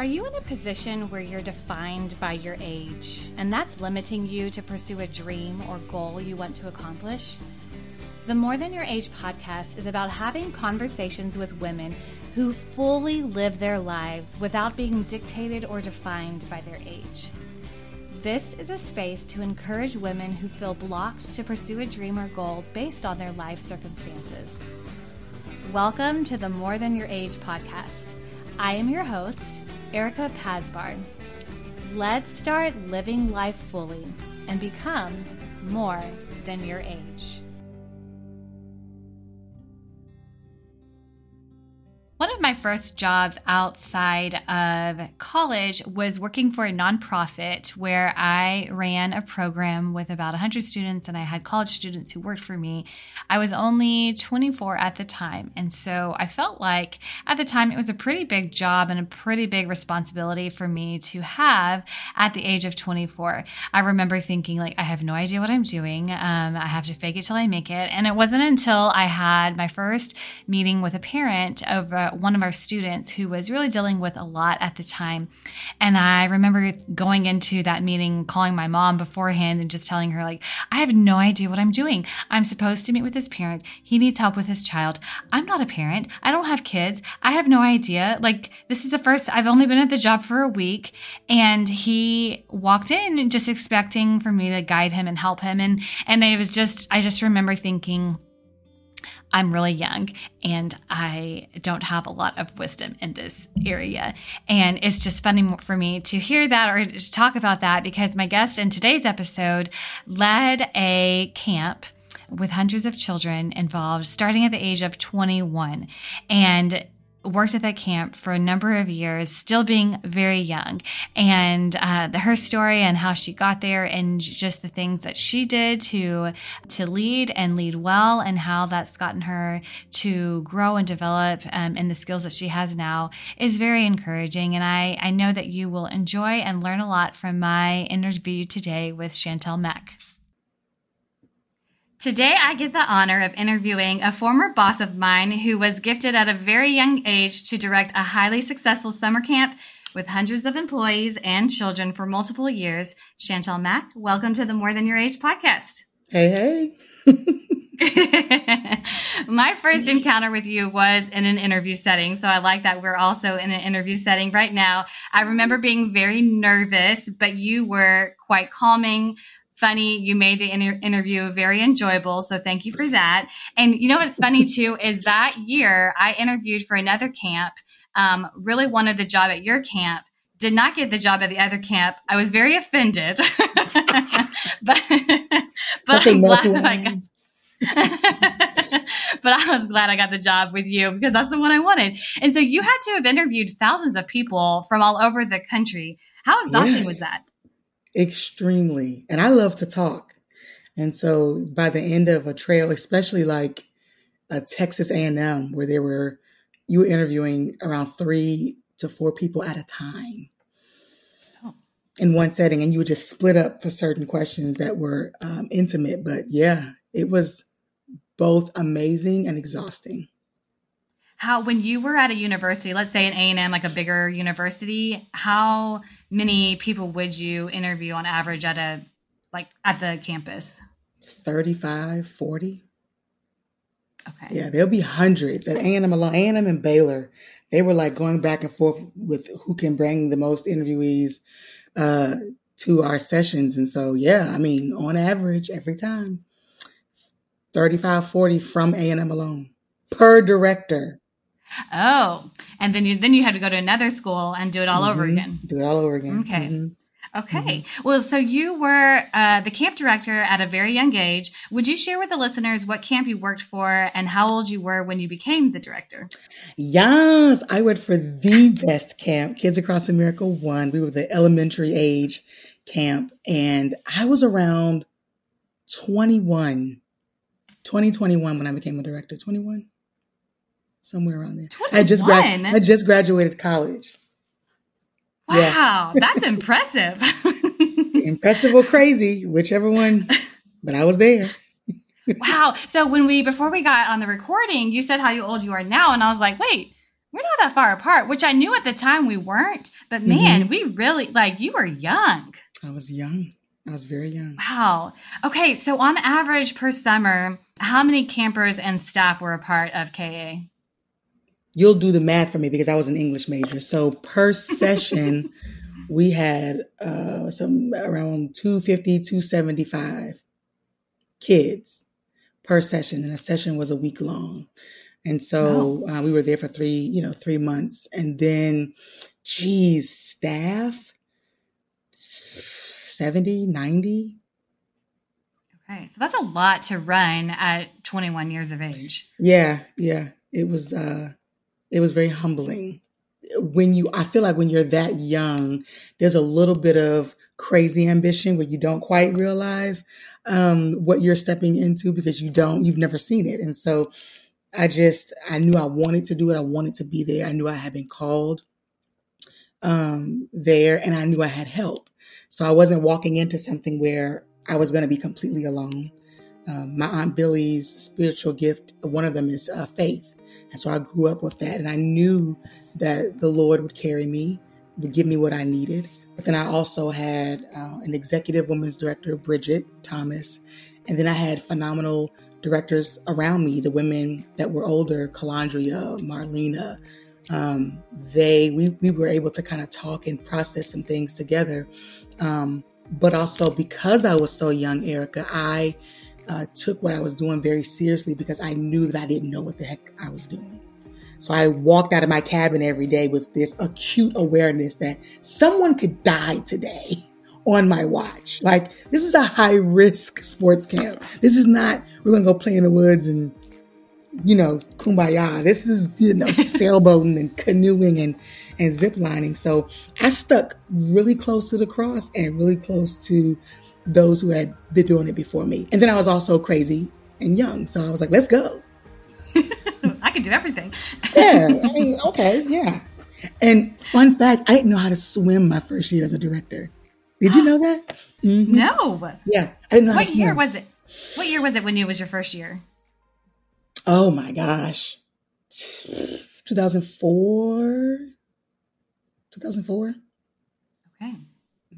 Are you in a position where you're defined by your age, and that's limiting you to pursue a dream or goal you want to accomplish? The More Than Your Age podcast is about having conversations with women who fully live their lives without being dictated or defined by their age. This is a space to encourage women who feel blocked to pursue a dream or goal based on their life circumstances. Welcome to the More Than Your Age podcast. I am your host, Erica Pasbar. Let's start living life fully and become more than your age. One of my first jobs outside of college was working for a nonprofit where I ran a program with about 100 students, and I had college students who worked for me. I was only 24 at the time, and so I felt like at the time it was a pretty big job and a pretty big responsibility for me to have at the age of 24. I remember thinking, I have no idea what I'm doing. I have to fake it till I make it. And it wasn't until I had my first meeting with a parent over one of our students who was really dealing with a lot at the time. And I remember going into that meeting, calling my mom beforehand and just telling her, I have no idea what I'm doing. I'm supposed to meet with this parent. He needs help with his child. I'm not a parent. I don't have kids. I have no idea. This is the first, I've only been at the job for a week. And he walked in just expecting for me to guide him and help him. And I just remember thinking, I'm really young and I don't have a lot of wisdom in this area. And it's just funny for me to hear that or to talk about that because my guest in today's episode led a camp with hundreds of children involved starting at the age of 21 and worked at that camp for a number of years, still being very young. And her story and how she got there and just the things that she did to lead and lead well and how that's gotten her to grow and develop in the skills that she has now is very encouraging. And I know that you will enjoy and learn a lot from my interview today with Chantel Mack. Today, I get the honor of interviewing a former boss of mine who was gifted at a very young age to direct a highly successful summer camp with hundreds of employees and children for multiple years. Chantel Mack, welcome to the More Than Your Age podcast. Hey, hey. My first encounter with you was in an interview setting, so I like that we're also in an interview setting right now. I remember being very nervous, but you were quite calming, funny. You made the interview very enjoyable, so thank you for that. And you know what's funny too is that year I interviewed for another camp, really wanted the job at your camp, did not get the job at the other camp. I was very offended, but I'm glad that I got but I was glad I got the job with you because that's the one I wanted. And so you had to have interviewed thousands of people from all over the country. How exhausting was that? Extremely. And I love to talk. And so by the end of a trail, especially like a Texas A&M where you were interviewing around 3 to 4 people at a time in one setting. And you would just split up for certain questions that were intimate. But yeah, it was both amazing and exhausting. How, when you were at a university, let's say an A&M, like a bigger university, how many people would you interview on average at the campus? 35, 40. Okay. Yeah, there'll be hundreds at A&M alone. A&M and Baylor, they were going back and forth with who can bring the most interviewees to our sessions. And so, yeah, I mean, on average, every time, 35, 40 from A&M alone per director. Oh, and then you had to go to another school and do it all over again. Do it all over again. Okay. Mm-hmm. Okay. Mm-hmm. Well, so you were the camp director at a very young age. Would you share with the listeners what camp you worked for and how old you were when you became the director? Yes, I worked for the best camp, Kids Across America 1. We were the elementary age camp, and I was around 21 when I became a director. 21. Somewhere around there. 21? I just graduated college. Wow, yeah. That's impressive. Impressive or crazy, whichever one, but I was there. Wow. So before we got on the recording, you said how old you are now, and I was like, wait, we're not that far apart, which I knew at the time we weren't. But man, we really, like, you were young. I was young. I was very young. Wow. Okay. So on average per summer, how many campers and staff were a part of KA? You'll do the math for me because I was an English major. So per session, we had some around 250, 275 kids per session. And a session was a week long. And so we were there for 3 months. And then, geez, staff, 70, 90. Okay. So that's a lot to run at 21 years of age. Yeah. Yeah. It was very humbling. When you, I feel like when you're that young, there's a little bit of crazy ambition where you don't quite realize what you're stepping into because you don't, you've never seen it. And so I knew I wanted to do it. I wanted to be there. I knew I had been called there, and I knew I had help. So I wasn't walking into something where I was going to be completely alone. My Aunt Billy's spiritual gift, one of them is faith. And so I grew up with that. And I knew that the Lord would carry me, would give me what I needed. But then I also had an executive women's director, Bridget Thomas. And then I had phenomenal directors around me, the women that were older, Calandria, Marlena. We were able to kind of talk and process some things together. But also because I was so young, Erica, I took what I was doing very seriously because I knew that I didn't know what the heck I was doing. So I walked out of my cabin every day with this acute awareness that someone could die today on my watch. Like, this is a high risk sports camp. This is not, we're going to go play in the woods and, you know, kumbaya. This is, you know, sailboating and canoeing and zip lining. So I stuck really close to the cross and really close to those who had been doing it before me. And then I was also crazy and young. So I was like, let's go. I can do everything. Yeah. I mean, okay. Yeah. And fun fact, I didn't know how to swim my first year as a director. Did you know that? Mm-hmm. No. Yeah. I didn't know how to swim. What year was it when it was your first year? Oh my gosh. 2004. Okay.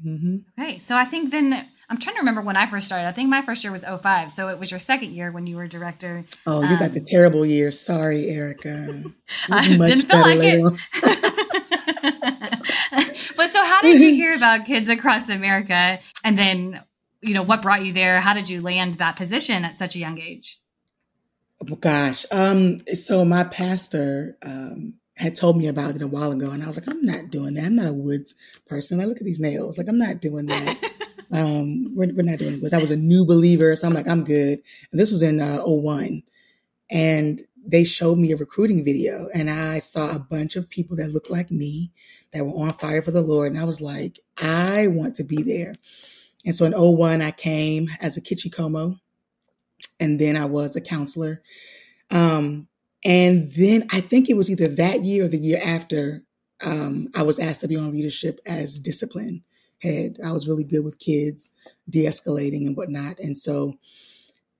Mm-hmm. Okay. So I think then, I'm trying to remember when I first started. I think my first year was 2005. So it was your second year when you were director. Oh, you got the terrible years. Sorry, Erica. I didn't feel like it. But so how did you hear about Kids Across America? And then, you know, what brought you there? How did you land that position at such a young age? Oh, gosh. So my pastor had told me about it a while ago, and I was like, I'm not doing that. I'm not a woods person. I look at these nails. Like, I'm not doing that. We're not doing this. I was a new believer, so I'm like, I'm good. And this was in 2001, and they showed me a recruiting video, and I saw a bunch of people that looked like me that were on fire for the Lord, and I was like, I want to be there. And so in 2001, I came as a Kichikomo, and then I was a counselor. And then I think it was either that year or the year after, I was asked to be on leadership as discipline head. I was really good with kids, de-escalating and whatnot. And so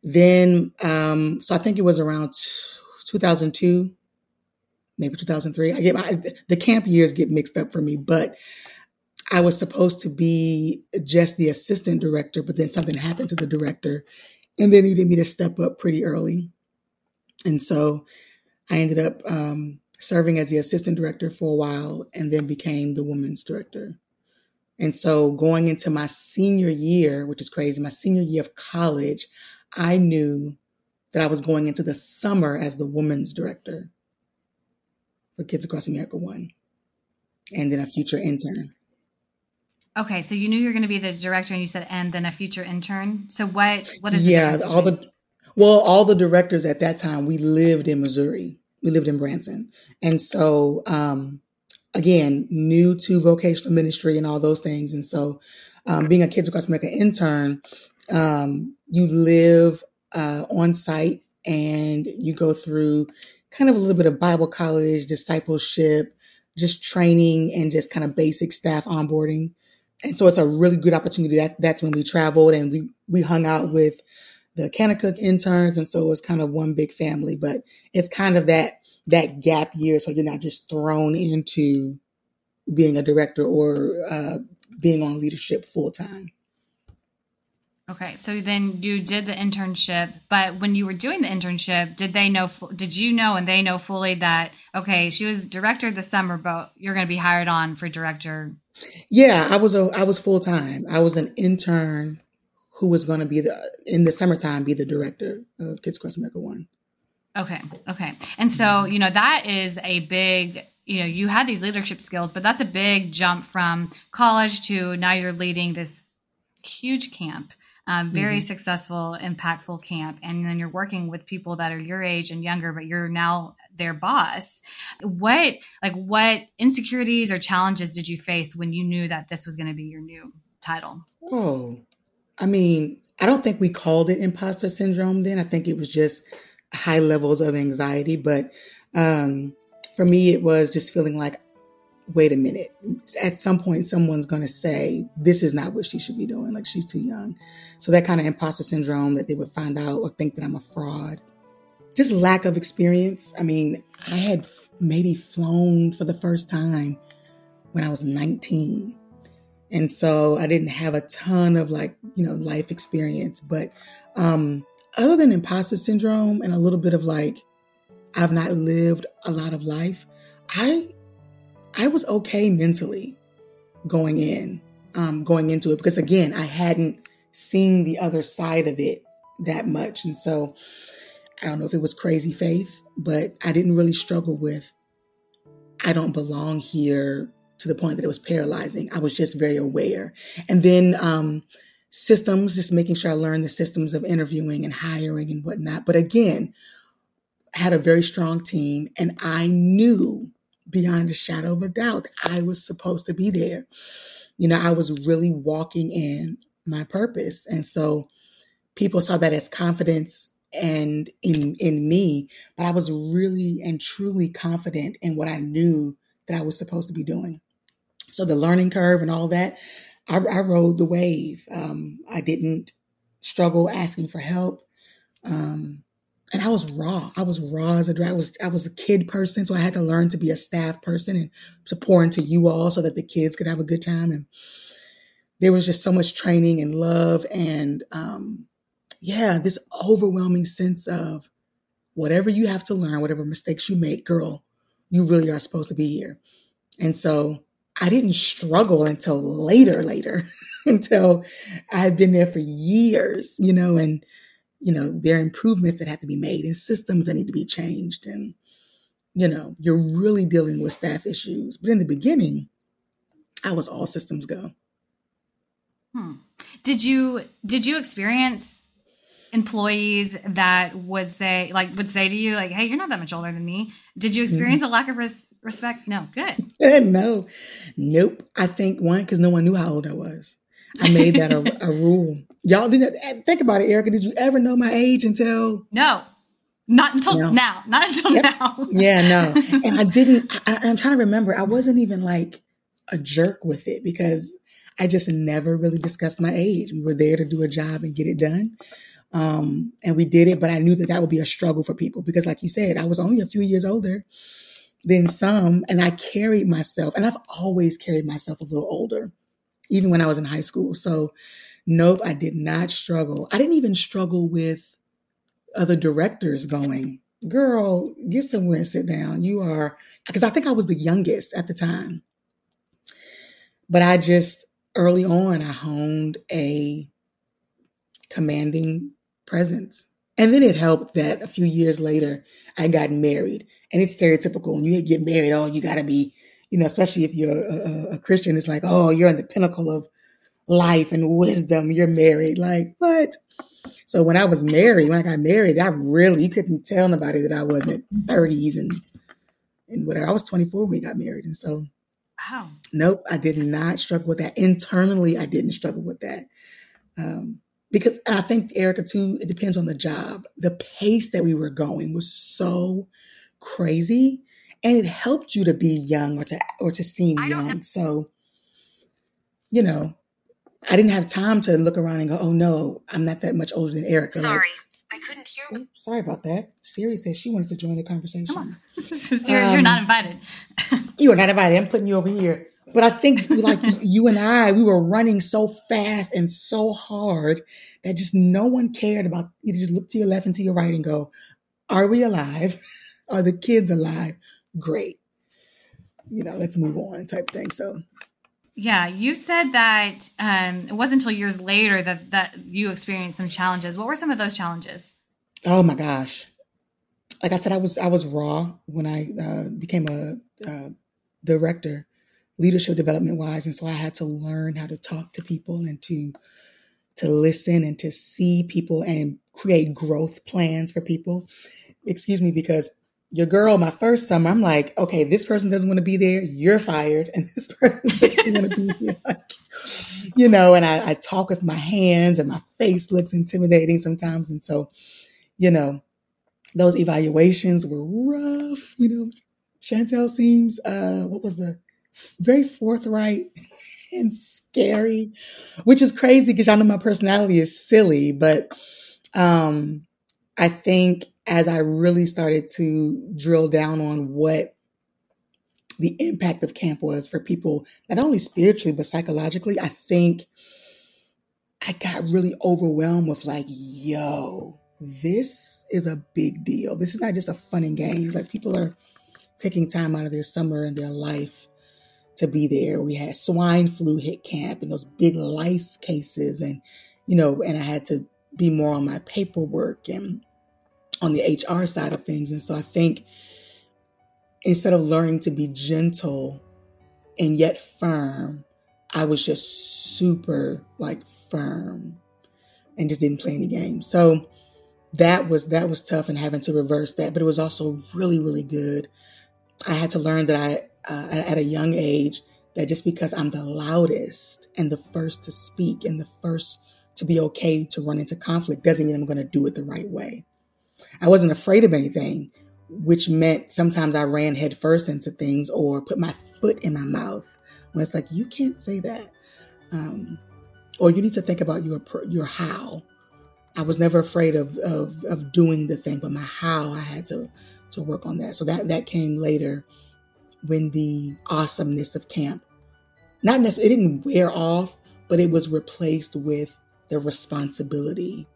then, so I think it was around 2002, maybe 2003. The camp years get mixed up for me, but I was supposed to be just the assistant director, but then something happened to the director and they needed me to step up pretty early. And so I ended up serving as the assistant director for a while and then became the women's director. And so going into my senior year, which is crazy, my senior year of college, I knew that I was going into the summer as the women's director for Kids Across America 1, and then a future intern. Okay, so you knew you were going to be the director, and you said, and then a future intern. So what is the difference between? All the directors at that time, we lived in Missouri. We lived in Branson. And so, again, new to vocational ministry and all those things. And so being a Kids Across America intern, you live on site and you go through kind of a little bit of Bible college, discipleship, just training and just kind of basic staff onboarding. And so it's a really good opportunity. That's when we traveled and we hung out with the Kanakuk interns. And so it was kind of one big family, but it's kind of that that gap year so you're not just thrown into being a director or being on leadership full time. Okay. So then you did the internship, but when you were doing the internship, did you know and they know fully that, okay, she was director this summer, but you're going to be hired on for director? Yeah, I was full time. I was an intern who was going to be in the summertime, the director of Kids Across America 1. Okay. Okay. And so, you know, that is a big, you know, you had these leadership skills, but that's a big jump from college to now you're leading this huge camp, very successful, impactful camp. And then you're working with people that are your age and younger, but you're now their boss. What insecurities or challenges did you face when you knew that this was going to be your new title? Oh, I mean, I don't think we called it imposter syndrome then. I think it was just high levels of anxiety. But for me, it was just feeling like, wait a minute, at some point, someone's going to say, this is not what she should be doing. Like, she's too young. So that kind of imposter syndrome that they would find out or think that I'm a fraud. Just lack of experience. I mean, I had maybe flown for the first time when I was 19. And so I didn't have a ton of life experience. But other than imposter syndrome and a little bit of I've not lived a lot of life, I was okay mentally going into it, because again, I hadn't seen the other side of it that much. And so I don't know if it was crazy faith, but I didn't really struggle with, I don't belong here, to the point that it was paralyzing. I was just very aware. And then systems, just making sure I learned the systems of interviewing and hiring and whatnot. But again, I had a very strong team, and I knew beyond a shadow of a doubt, I was supposed to be there. You know, I was really walking in my purpose. And so people saw that as confidence and in me, but I was really and truly confident in what I knew that I was supposed to be doing. So the learning curve and all that, I rode the wave. I didn't struggle asking for help. And I was raw. I was raw as a director. I was a kid person, so I had to learn to be a staff person and to pour into you all so that the kids could have a good time. And there was just so much training and love and, this overwhelming sense of whatever you have to learn, whatever mistakes you make, girl, you really are supposed to be here. And so I didn't struggle until later, until I had been there for years, and there are improvements that have to be made and systems that need to be changed. And, you're really dealing with staff issues. But in the beginning, I was all systems go. Did you experience employees that would say to you, hey, you're not that much older than me? Did you experience a lack of respect? No. Good. No. Nope. I think one, because no one knew how old I was. I made that a rule. Y'all didn't think about it, Erica. Did you ever know my age until? No, not until now. Not until now. Yeah, no. And I didn't. I'm trying to remember. I wasn't even a jerk with it because I just never really discussed my age. We were there to do a job and get it done, and we did it. But I knew that would be a struggle for people because, like you said, I was only a few years older than some, and I carried myself, and I've always carried myself a little older, even when I was in high school. So nope, I did not struggle. I didn't even struggle with other directors going, girl, get somewhere and sit down. Because I think I was the youngest at the time. But I just, early on, I honed a commanding presence. And then it helped that a few years later, I got married. And it's stereotypical. When you get married, you got to be, especially if you're a Christian, it's you're in the pinnacle of life and wisdom. You're married. What? So when I was married, when I got married, you couldn't tell nobody that I wasn't 30s and whatever. I was 24 when we got married. And so, wow. Nope, I did not struggle with that. Internally, I didn't struggle with that. Because I think, Erica, too, it depends on the job. The pace that we were going was so crazy. And it helped you to be young or to seem young. So, I didn't have time to look around and go, oh, no, I'm not that much older than Erica. Sorry, I couldn't hear. Sorry about that. Siri said she wanted to join the conversation. Come on. Siri, you're not invited. You are not invited. I'm putting you over here. But I think like you and I, we were running so fast and so hard that just no one cared about, you just look to your left and to your right and go, are we alive? Are the kids alive? Great. You know, let's move on type thing. So. Yeah, you said that it wasn't until years later that you experienced some challenges. What were some of those challenges? Oh my gosh! Like I said, I was raw when I became a director, leadership development wise, and so I had to learn how to talk to people and to listen and to see people and create growth plans for people. Excuse me, because. Your girl, my first summer, I'm like, okay, this person doesn't want to be there. You're fired. And this person doesn't want to be here. Like, you know, and I talk with my hands and my face looks intimidating sometimes. And so, you know, those evaluations were rough. You know, Chantel seems, very forthright and scary, which is crazy because I know my personality is silly, but I think, as I really started to drill down on what the impact of camp was for people, not only spiritually, but psychologically, I think I got really overwhelmed with like, yo, this is a big deal. This is not just a fun and games. Like people are taking time out of their summer and their life to be there. We had swine flu hit camp and those big lice cases. And, you know, and I had to be more on my paperwork and on the HR side of things. And so I think instead of learning to be gentle and yet firm, I was just super like firm and just didn't play any games. So that was tough and having to reverse that, but it was also really, really good. I had to learn that I at a young age that just because I'm the loudest and the first to speak and the first to be okay to run into conflict doesn't mean I'm going to do it the right way. I wasn't afraid of anything, which meant sometimes I ran headfirst into things or put my foot in my mouth when it's like, you can't say that. Or you need to think about your how. I was never afraid of doing the thing, but my how, I had to work on that. So that came later when the awesomeness of camp, not necessarily, it didn't wear off, but it was replaced with the responsibility,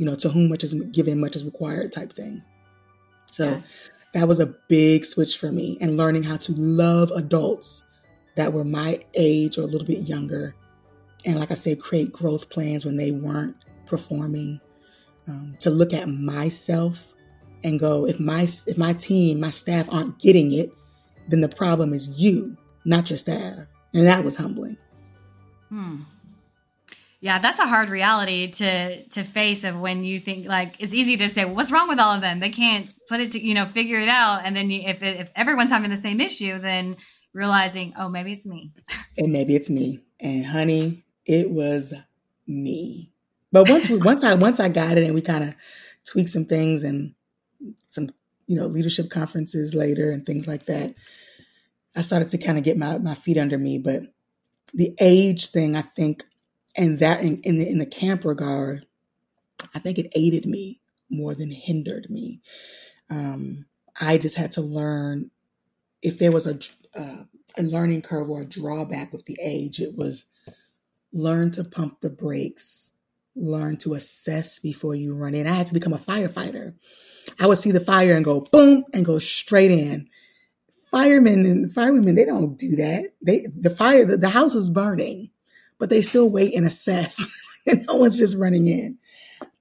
you know, to whom much is given, much is required type thing. So yeah. That was a big switch for me and learning how to love adults that were my age or a little bit younger. And like I said, create growth plans when they weren't performing, to look at myself and go, if my team, my staff aren't getting it, then the problem is you, not your staff. And that was humbling. Yeah, that's a hard reality to face of when you think like it's easy to say, well, what's wrong with all of them? They can't put it to, you know, figure it out. And then if everyone's having the same issue, then realizing, oh, maybe it's me. And maybe it's me. And honey, it was me. But once I got it and we kind of tweaked some things and some, you know, leadership conferences later and things like that, I started to kind of get my feet under me. But the age thing, I think, and that in the camp regard, I think it aided me more than hindered me. I just had to learn if there was a learning curve or a drawback with the age, it was learn to pump the brakes, learn to assess before you run in. I had to become a firefighter. I would see the fire and go boom and go straight in. Firemen and firewomen, they don't do that. The house is burning, but they still wait and assess. And no one's just running in.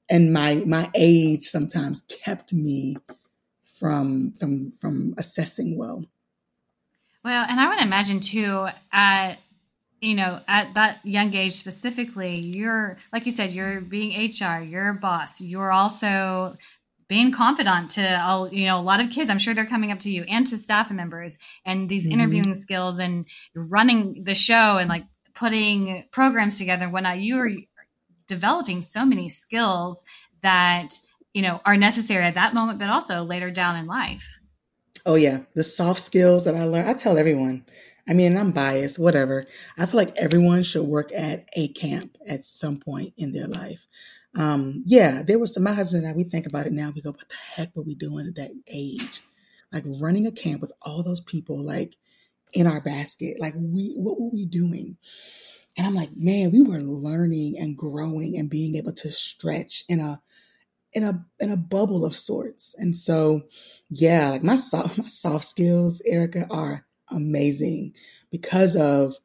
And my age sometimes kept me from assessing well. Well, and I would imagine too, at that young age specifically, you're, like you said, you're being HR, you're a boss, you're also being confidant to all, you know, a lot of kids. I'm sure they're coming up to you and to staff members and these interviewing skills and running the show and like, putting programs together when you're developing so many skills that, you know, are necessary at that moment, but also later down in life. Oh yeah. The soft skills that I learned, I tell everyone, I mean, I'm biased, whatever. I feel like everyone should work at a camp at some point in their life. There was some, my husband and I, we think about it now. We go, what the heck were we doing at that age? Like running a camp with all those people, like in our basket, like what were we doing? And I'm like, man, we were learning and growing and being able to stretch in a bubble of sorts. And so, yeah, like my soft skills, Erica, are amazing because of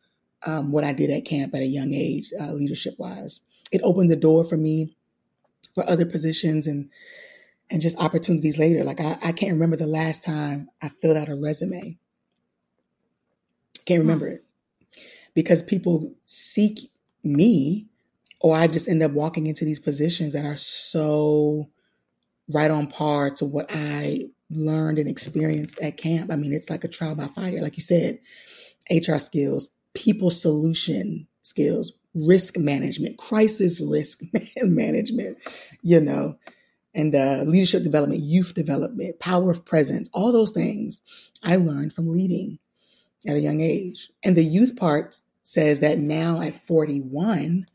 what I did at camp at a young age, leadership wise. It opened the door for me for other positions and just opportunities later. Like I can't remember the last time I filled out a resume. Can't remember it because people seek me, or I just end up walking into these positions that are so right on par to what I learned and experienced at camp. I mean, it's like a trial by fire. Like you said, HR skills, people solution skills, risk management, crisis risk management, and leadership development, youth development, power of presence, all those things I learned from leading at a young age. And the youth part says that now at 41,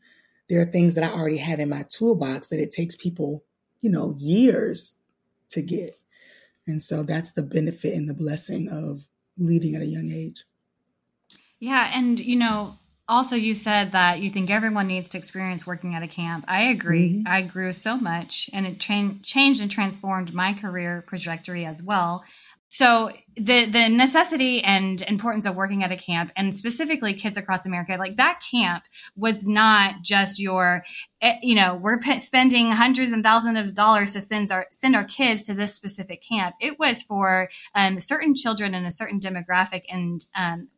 there are things that I already have in my toolbox that it takes people, years to get. And so that's the benefit and the blessing of leading at a young age. Yeah. And, also you said that you think everyone needs to experience working at a camp. I agree. Mm-hmm. I grew so much, and it changed and transformed my career trajectory as well. So the necessity and importance of working at a camp, and specifically Kids Across America, like that camp was not just your, we're spending hundreds and thousands of dollars to send our kids to this specific camp. It was for certain children in a certain demographic. And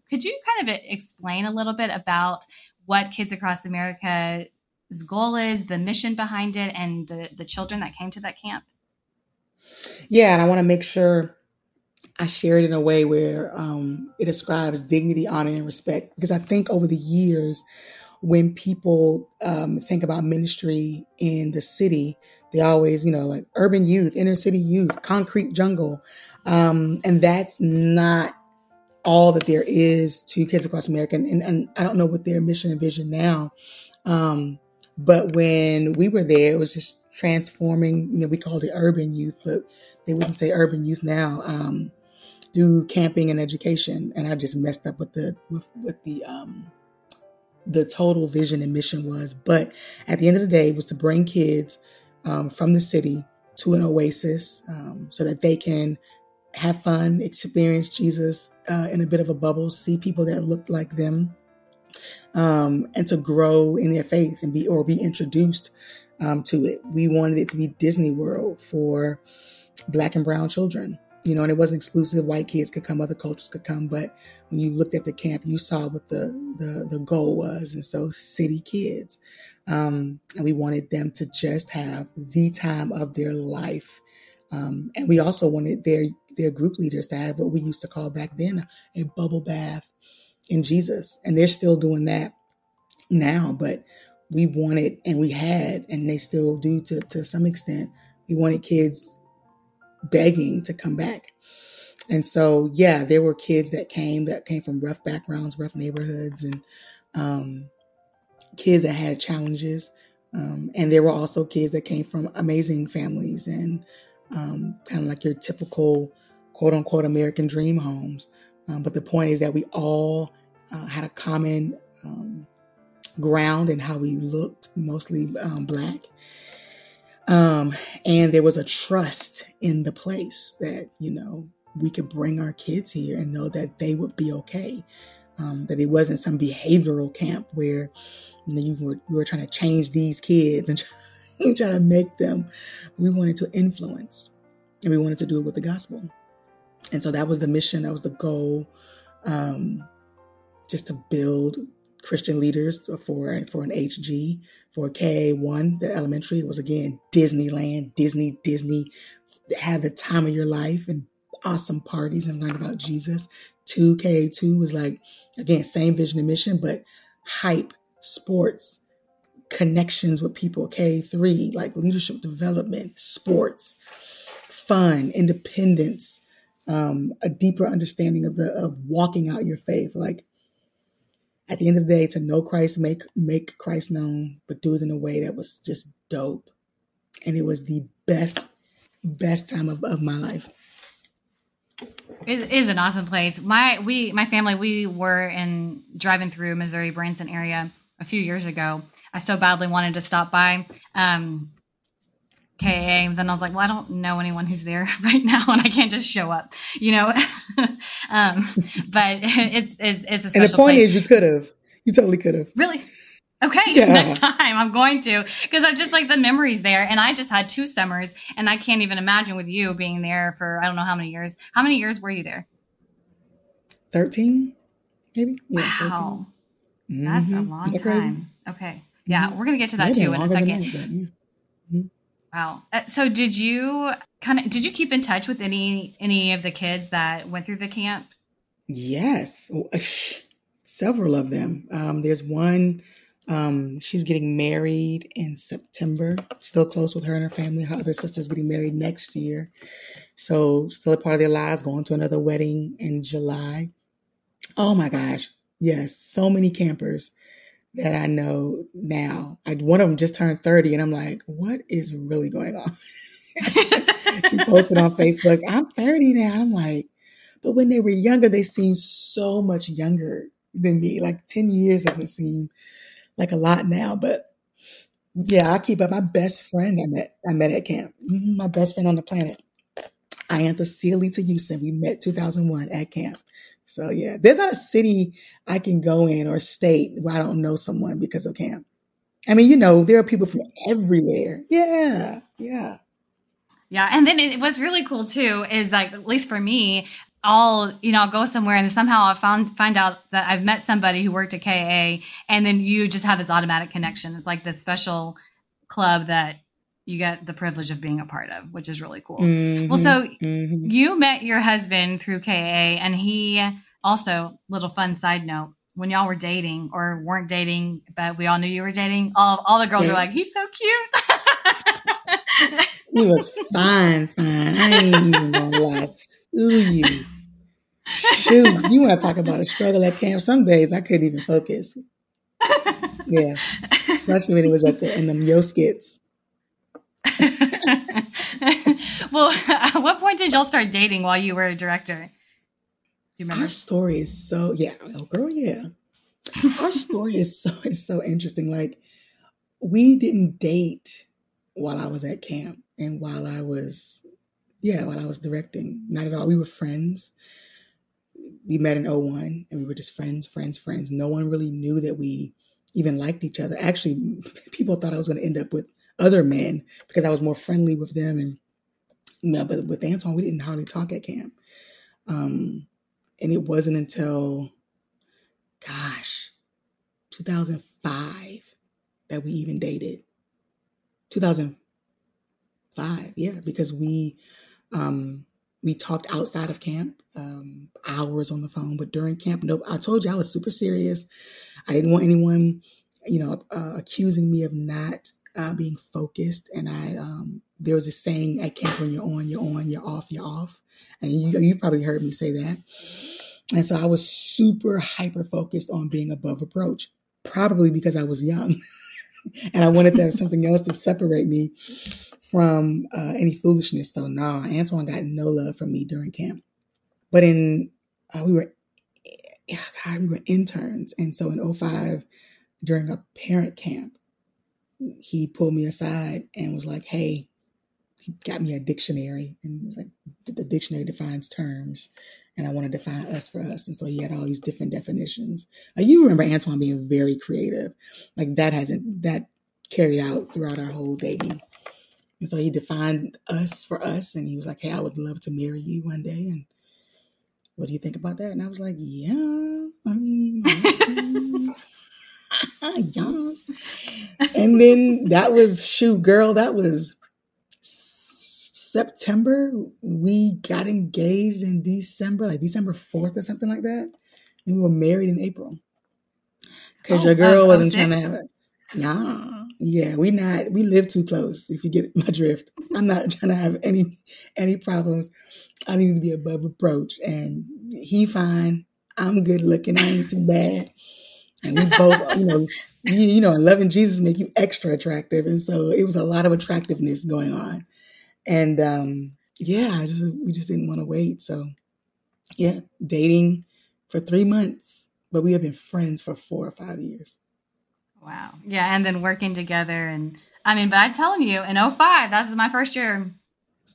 could you kind of explain a little bit about what Kids Across America's goal is, the mission behind it, and the children that came to that camp? Yeah, and I want to make sure I share it in a way where it ascribes dignity, honor, and respect. Because I think over the years, when people think about ministry in the city, they always, like urban youth, inner city youth, concrete jungle. And that's not all that there is to Kids Across America. And I don't know what their mission and vision now. But when we were there, it was just transforming, we called it urban youth, but they wouldn't say urban youth now. Through camping and education, and I just messed up with the total vision and mission was. But at the end of the day, it was to bring kids from the city to an oasis so that they can have fun, experience Jesus in a bit of a bubble, see people that looked like them, and to grow in their faith and be introduced to it. We wanted it to be Disney World for Black and brown children. And it wasn't exclusive. White kids could come, other cultures could come. But when you looked at the camp, you saw what the goal was. And so city kids, and we wanted them to just have the time of their life. And we also wanted their group leaders to have what we used to call back then a bubble bath in Jesus. And they're still doing that now, but we wanted, and we had, and they still do to some extent, we wanted kids begging to come back. And so, yeah, there were kids that came from rough backgrounds, rough neighborhoods, and kids that had challenges. And there were also kids that came from amazing families and kind of like your typical quote unquote American dream homes. But the point is that we all had a common ground in how we looked, mostly Black. And there was a trust in the place that, we could bring our kids here and know that they would be okay. That it wasn't some behavioral camp where you were trying to change these kids and try to make them. We wanted to influence, and we wanted to do it with the gospel. And so that was the mission. That was the goal, just to build Christian leaders for an HG, for a K1, the elementary was again, Disneyland, Disney, have the time of your life and awesome parties and learn about Jesus. 2K2 was like, again, same vision and mission, but hype, sports, connections with people. K3, like leadership development, sports, fun, independence, a deeper understanding of walking out your faith. Like, at the end of the day, to know Christ, make Christ known, but do it in a way that was just dope. And it was the best time of my life. It is an awesome place. My family, we were in driving through Missouri Branson area a few years ago. I so badly wanted to stop by KA. Then I was like, well, I don't know anyone who's there right now, and I can't just show up, you know. But it's a special place. And the point is, you totally could have. Really? Okay, yeah. Next time I'm going to, because I'm just like the memories there. And I just had 2 summers, and I can't even imagine with you being there for, I don't know how many years. How many years were you there? 13, maybe. Yeah, wow. 13. That's a long time. Okay. Yeah, We're going to get to that too in a second. Wow. So did you keep in touch with any of the kids that went through the camp? Yes. Several of them. There's one, she's getting married in September, still close with her and her family. Her other sister's getting married next year. So still a part of their lives, going to another wedding in July. Oh my gosh. Yes. So many campers that I know now. One of them just turned 30, and I'm like, what is really going on? She posted on Facebook, I'm 30 now. I'm like, but when they were younger, they seemed so much younger than me. Like 10 years doesn't seem like a lot now, but yeah, I keep up. My best friend I met at camp, my best friend on the planet, Iantha Sealy to Houston. We met 2001 at camp. So yeah, there's not a city I can go in or state where I don't know someone because of camp. I mean, you know, there are people from everywhere. Yeah. And then what's really cool too is, like, at least for me, I'll go somewhere and somehow I'll find out that I've met somebody who worked at KA, and then you just have this automatic connection. It's like this special club that you get the privilege of being a part of, which is really cool. Mm-hmm. Well, so you met your husband through KA, and he also, little fun side note, when y'all were dating or weren't dating, but we all knew you were dating, all the girls were like, he's so cute. He was fine. I ain't even gonna lie to you. Shoot, you want to talk about a struggle at camp. Some days I couldn't even focus. Yeah. Especially when it was in them yo skits. Well, at what point did y'all start dating while you were a director? Do you remember? Our story is so, yeah. Oh, girl, yeah. Our story is so interesting. Like, we didn't date while I was at camp and while I was directing. Not at all. We were friends. We met in 01, and we were just friends. No one really knew that we even liked each other. Actually, people thought I was going to end up with other men because I was more friendly with them. And no, but with Antoine, we didn't hardly talk at camp. And it wasn't until, gosh, 2005 that we even dated. 2005. Yeah. Because we talked outside of camp, hours on the phone, but during camp, nope. I told you I was super serious. I didn't want anyone, accusing me of not being focused. And there was a saying at camp, when you're on, you're off. And you've probably heard me say that. And so I was super hyper-focused on being above approach, probably because I was young. And I wanted to have something else to separate me from any foolishness. So no, Antoine got no love from me during camp. But we were interns. And so in 2005, during a parent camp, he pulled me aside and was like, hey, he got me a dictionary. And he was like, the dictionary defines terms, and I want to define us for us. And so he had all these different definitions. You remember Antoine being very creative. Like, that carried out throughout our whole dating. And so he defined us for us. And he was like, hey, I would love to marry you one day. And what do you think about that? And I was like, yeah, I mean, yes. And then that was, shoot, girl, that was September. We got engaged in December, like December 4th or something like that. And we were married in April. Because your girl wasn't trying to have it. Nah. Yeah, we live too close, if you get my drift. I'm not trying to have any problems. I need to be above approach. And he fine. I'm good looking. I ain't too bad. And we both, you know, and loving Jesus make you extra attractive. And so it was a lot of attractiveness going on. And we just didn't want to wait. So yeah, dating for 3 months, but we have been friends for 4 or 5 years. Wow. Yeah. And then working together. And I mean, but I'm telling you, in 2005, that's my first year.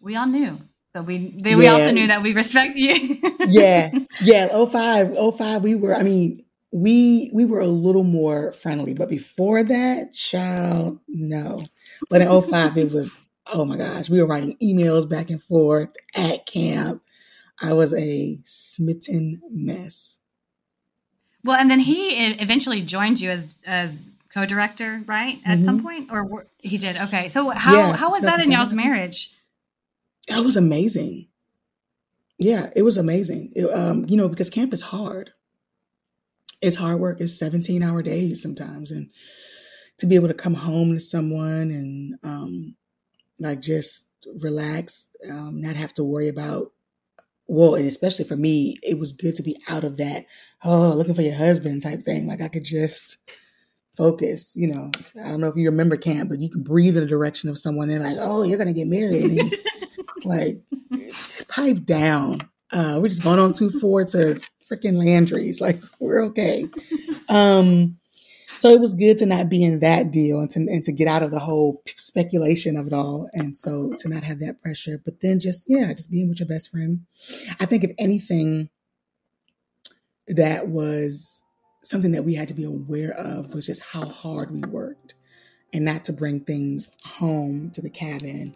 We all knew. But we also knew that we respect you. Yeah. Yeah. 2005, we were, I mean, we were a little more friendly, but before that, child, no. But in 2005, it was, oh my gosh, we were writing emails back and forth at camp. I was a smitten mess. Well, and then he eventually joined you as co-director, right? At some point, or he did. Okay. So how was that in y'all's marriage? That was amazing. Yeah, it was amazing. It, because camp is hard. It's hard work. It's 17-hour days sometimes. And to be able to come home to someone and just relax, not have to worry about, well, and especially for me, it was good to be out of that, oh, looking for your husband type thing. Like I could just focus, you know. I don't know if you remember camp, but you can breathe in the direction of someone. They're like, oh, you're going to get married. And it's like, pipe down. We're just going on 2-4 to freaking Landry's. Like, we're okay. So it was good to not be in that deal and to get out of the whole speculation of it all. And so to not have that pressure, but then just being with your best friend. I think if anything, that was something that we had to be aware of was just how hard we worked and not to bring things home to the cabin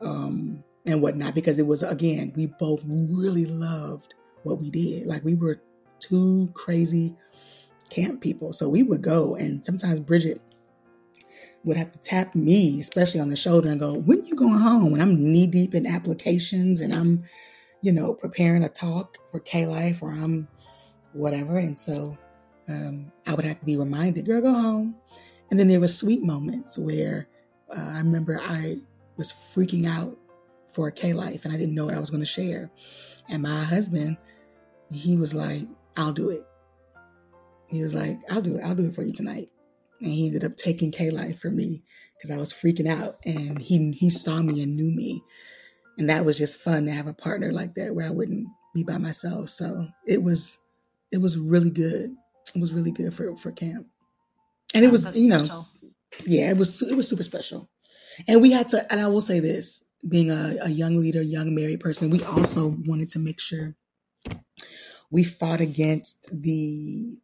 and whatnot, because it was, again, we both really loved what we did. Like we were two crazy camp people. So we would go, and sometimes Bridget would have to tap me, especially on the shoulder, and go, when are you going home? And I'm knee deep in applications and I'm, preparing a talk for K-Life or I'm whatever. And so I would have to be reminded, girl, go home. And then there were sweet moments where I remember I was freaking out for K-Life and I didn't know what I was going to share. And my husband, he was like, I'll do it. He was like, I'll do it. I'll do it for you tonight. And he ended up taking K-Life for me because I was freaking out. And he saw me and knew me. And that was just fun to have a partner like that where I wouldn't be by myself. So it was really good. It was really good for camp. And it was, special. Yeah, it was super special. And we had to, and I will say this, being a young leader, young married person, we also wanted to make sure we fought against the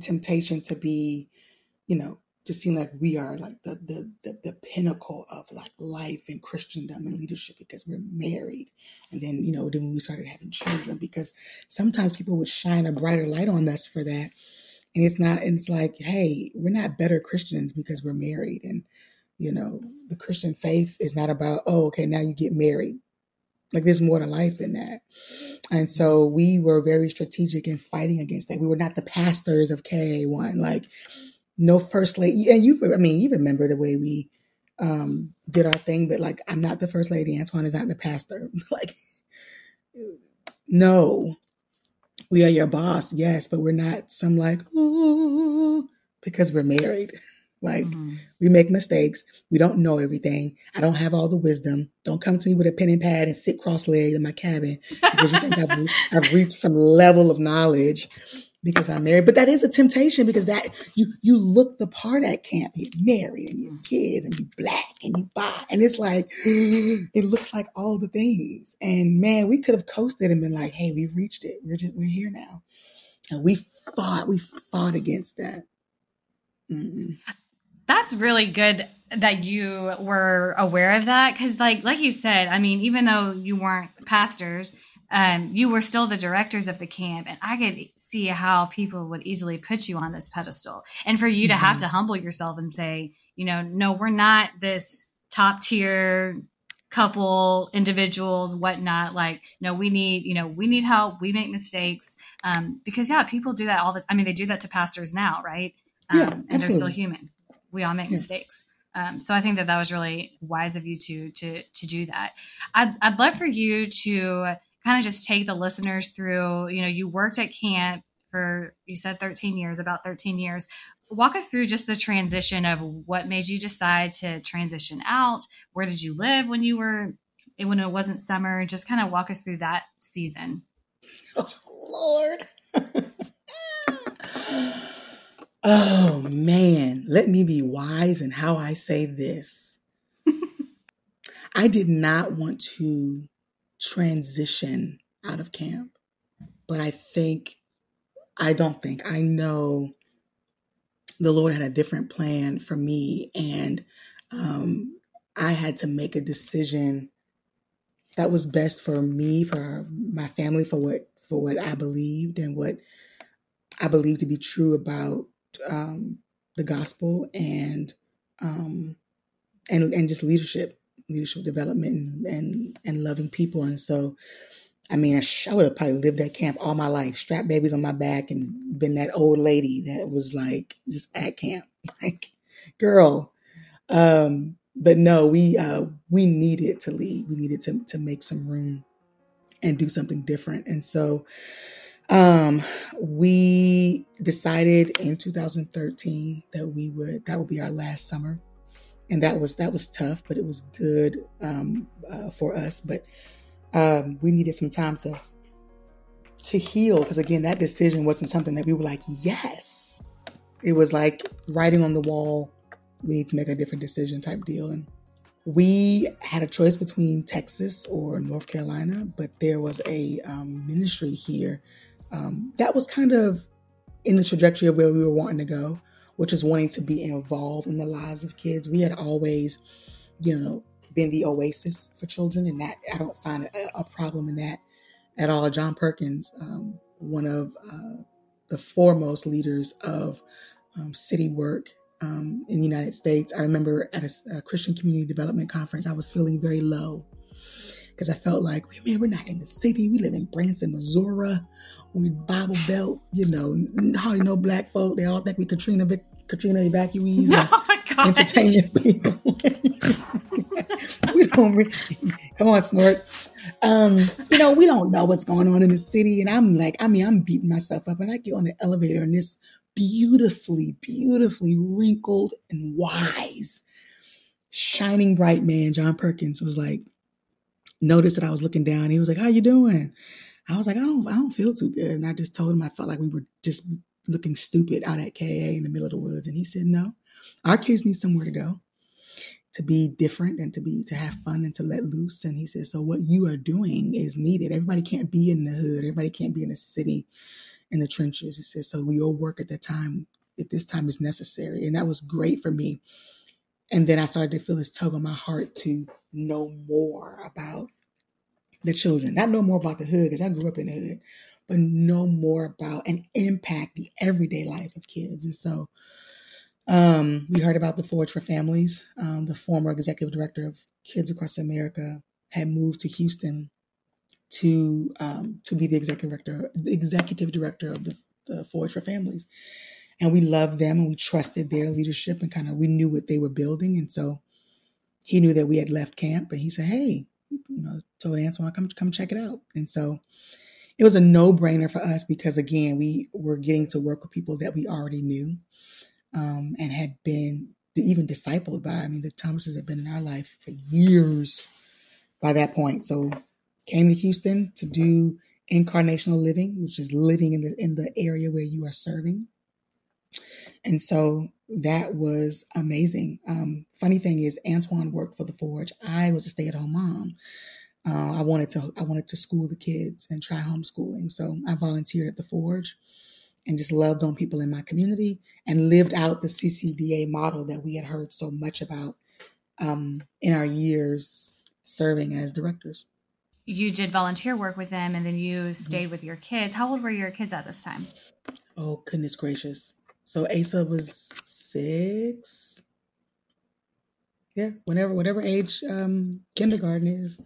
temptation to be, to seem like we are like the pinnacle of like life and Christendom and leadership because we're married. And then, then we started having children, because sometimes people would shine a brighter light on us for that. And it's not, and it's like, hey, we're not better Christians because we're married. And, the Christian faith is not about, oh, okay, now you get married. Like there's more to life than that. And so we were very strategic in fighting against that. We were not the pastors of KA1, like no first lady. And you remember the way we did our thing, but like, I'm not the first lady. Antoine is not the pastor. Like, no, we are your boss. Yes. But we're not some like, oh, because we're married. Like we make mistakes. We don't know everything. I don't have all the wisdom. Don't come to me with a pen and pad and sit cross-legged in my cabin because you think I've reached some level of knowledge because I'm married. But that is a temptation, because that you look the part at camp. You're married and you're kids and you're black and you're bi. And it's like, it looks like all the things. And man, we could have coasted and been like, hey, we've reached it. We're here now. And we fought against that. Mm-mm. That's really good that you were aware of that, because like you said, I mean, even though you weren't pastors, you were still the directors of the camp, and I could see how people would easily put you on this pedestal, and for you to have to humble yourself and say, no, we're not this top tier couple, individuals, whatnot. Like, no, we need help. We make mistakes, because people do that all the time. I mean, they do that to pastors now, right? And they're still human. We all make mistakes. So I think that was really wise of you to do that. I'd love for you to kind of just take the listeners through, you worked at camp for, you said 13 years, about 13 years. Walk us through just the transition of what made you decide to transition out. Where did you live when it wasn't summer? Just kind of walk us through that season. Oh, Lord. Oh, man. Let me be wise in how I say this. I did not want to transition out of camp, but I know the Lord had a different plan for me, and I had to make a decision that was best for me, for my family, for what I believed and what I believed to be true about the gospel and just leadership development and loving people. And so, I mean, I would have probably lived at camp all my life, strapped babies on my back and been that old lady that was like just at camp, like, girl. But no, we needed to leave. We needed to make some room and do something different. And so we decided in 2013 that that would be our last summer. And that was tough, but it was good for us. But we needed some time to heal, because again, that decision wasn't something that we were like, yes. It was like writing on the wall, we need to make a different decision type deal. And we had a choice between Texas or North Carolina, but there was a ministry here that was kind of in the trajectory of where we were wanting to go, which is wanting to be involved in the lives of kids. We had always, been the oasis for children, and that I don't find a problem in that at all. John Perkins, one of the foremost leaders of city work in the United States. I remember at a Christian community development conference, I was feeling very low because I felt like, man, we're not in the city. We live in Branson, Missouri. We Bible Belt, hardly no black folk. They all think we Katrina evacuees, and entertainment people. We don't really, come on, snort. We don't know what's going on in the city. And I'm like, I'm beating myself up. And I get on the elevator, and this beautifully, beautifully wrinkled and wise, shining bright man, John Perkins, was like, noticed that I was looking down. He was like, how you doing? I was like, I don't feel too good. And I just told him I felt like we were just looking stupid out at KA in the middle of the woods. And he said, no, our kids need somewhere to go, to be different and to have fun and to let loose. And he said, so what you are doing is needed. Everybody can't be in the hood. Everybody can't be in the city, in the trenches. He said, so your work at this time is necessary. And that was great for me. And then I started to feel this tug on my heart to know more about the children, not know more about the hood, because I grew up in the hood, but know more about and impact the everyday life of kids. And so we heard about the Forge for Families. The former executive director of Kids Across America had moved to Houston to be the executive director of the Forge for Families. And we loved them, and we trusted their leadership, and we knew what they were building. And so he knew that we had left camp, and he said, hey, told Antoine, come check it out. And so it was a no-brainer for us, because again, we were getting to work with people that we already knew and had been even discipled by. I mean, the Thomases had been in our life for years by that point. So came to Houston to do incarnational living, which is living in the area where you are serving. And so that was amazing. Funny thing is, Antoine worked for the Forge. I was a stay-at-home mom. I wanted to school the kids and try homeschooling. So I volunteered at the Forge and just loved on people in my community and lived out the CCDA model that we had heard so much about in our years serving as directors. You did volunteer work with them, and then you stayed with your kids. How old were your kids at this time? Oh, goodness gracious. So Asa was 6. Yeah, whatever age kindergarten is.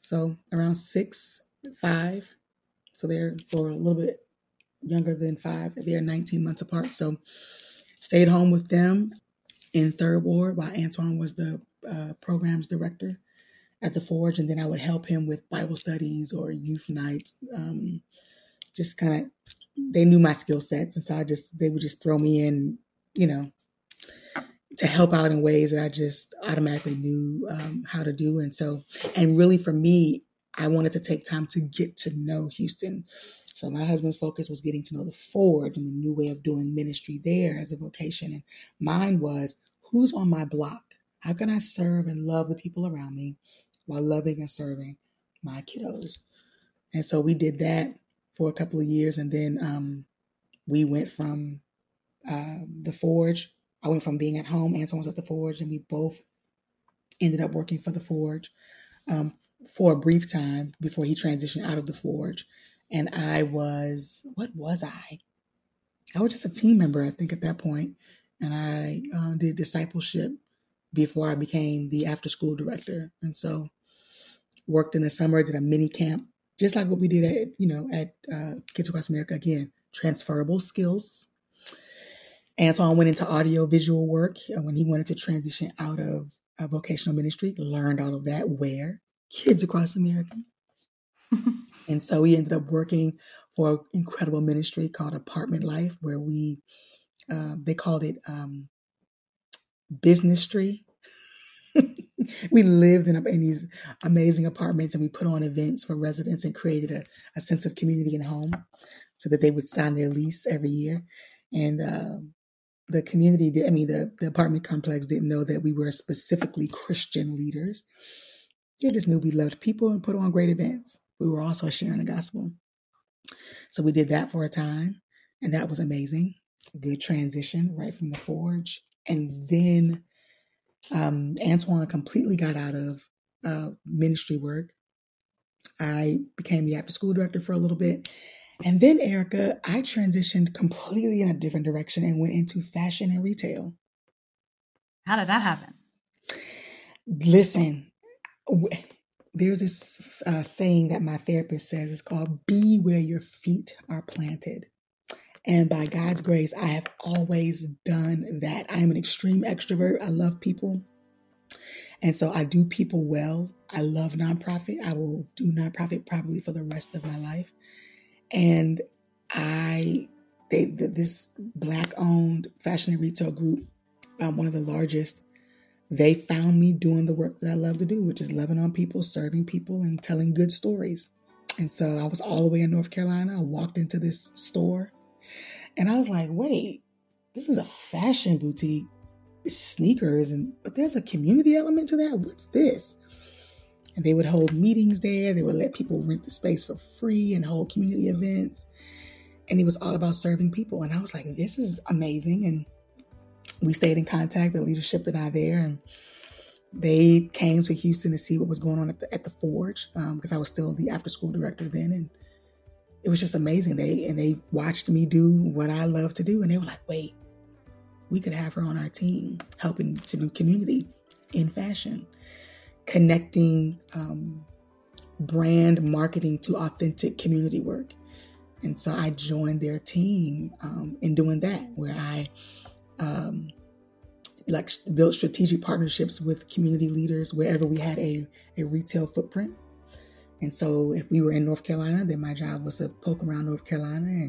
So around 6, 5. So they're for a little bit younger than 5. They're 19 months apart. So stayed home with them in Third Ward while Antoine was the programs director at the Forge. And then I would help him with Bible studies or youth nights, just kind of they knew my skill sets. And so they would just throw me in, you know, to help out in ways that I just automatically knew how to do. And so, and really for me, I wanted to take time to get to know Houston. So my husband's focus was getting to know the Forge and the new way of doing ministry there as a vocation. And mine was, who's on my block? How can I serve and love the people around me while loving and serving my kiddos? And so we did that for a couple of years. And then we went from the Forge. I went from being at home, Antoine was at the Forge, and we both ended up working for the Forge for a brief time before he transitioned out of the Forge. And I was, what was I? I was just a team member, I think, at that point. And I did discipleship before I became the after-school director. And so worked in the summer, did a mini camp, just like what we did at, you know, at Kids Across America. Again, transferable skills. Antoine went into audio visual work when he wanted to transition out of vocational ministry, learned all of that where? Kids Across America. And so we ended up working for an incredible ministry called Apartment Life, where we, they called it Business Tree. We lived in these amazing apartments, and we put on events for residents and created a sense of community and home so that they would sign their lease every year. And the community, the apartment complex didn't know that we were specifically Christian leaders. They just knew we loved people and put on great events. We were also sharing the gospel. So we did that for a time, and that was amazing. Good transition right from the Forge. And then Antoine completely got out of ministry work. I became the after-school director for a little bit. And then, Erica, I transitioned completely in a different direction and went into fashion and retail. How did that happen? Listen, there's this saying that my therapist says. It's called, be where your feet are planted. And by God's grace, I have always done that. I am an extreme extrovert. I love people. And so I do people well. I love nonprofit. I will do nonprofit probably for the rest of my life. And this Black-owned fashion and retail group, one of the largest, they found me doing the work that I love to do, which is loving on people, serving people, and telling good stories. And so I was all the way in North Carolina. I walked into this store, and I was like, wait, this is a fashion boutique, it's sneakers, but there's a community element to that? What's this? And they would hold meetings there. They would let people rent the space for free and hold community events. And it was all about serving people. And I was like, this is amazing. And we stayed in contact, the leadership and I there. And they came to Houston to see what was going on at the Forge, because I was still the after-school director then. And it was just amazing. They watched me do what I love to do. And they were like, wait, we could have her on our team, helping to do community in fashion. Connecting brand marketing to authentic community work. And so I joined their team in doing that, where I built strategic partnerships with community leaders wherever we had a retail footprint. And so if we were in North Carolina, then my job was to poke around North Carolina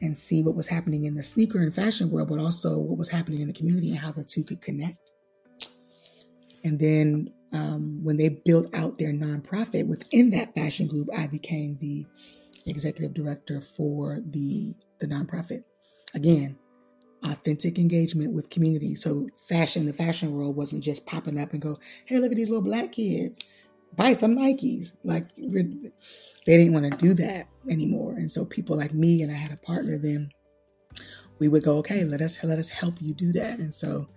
and see what was happening in the sneaker and fashion world, but also what was happening in the community and how the two could connect. And then when they built out their nonprofit within that fashion group, I became the executive director for the nonprofit. Again, authentic engagement with community. So fashion, the fashion world wasn't just popping up and go, hey, look at these little Black kids, buy some Nikes. Like, they didn't want to do that anymore. And so people like me, and I had a partner then, we would go, okay, let us help you do that. And so,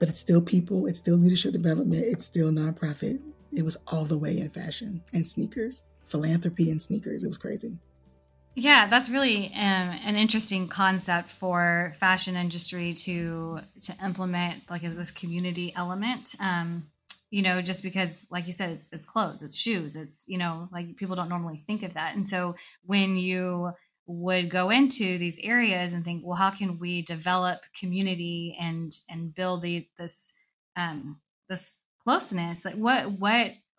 but it's still people, it's still leadership development, it's still nonprofit. It was all the way in fashion and sneakers, philanthropy and sneakers. It was crazy. Yeah, that's really an interesting concept for fashion industry to implement, like, as this community element. You know, just because, like you said, it's clothes, it's shoes, it's, you know, like, people don't normally think of that. And so when you would go into these areas and think, well, how can we develop community and build this closeness? Like, what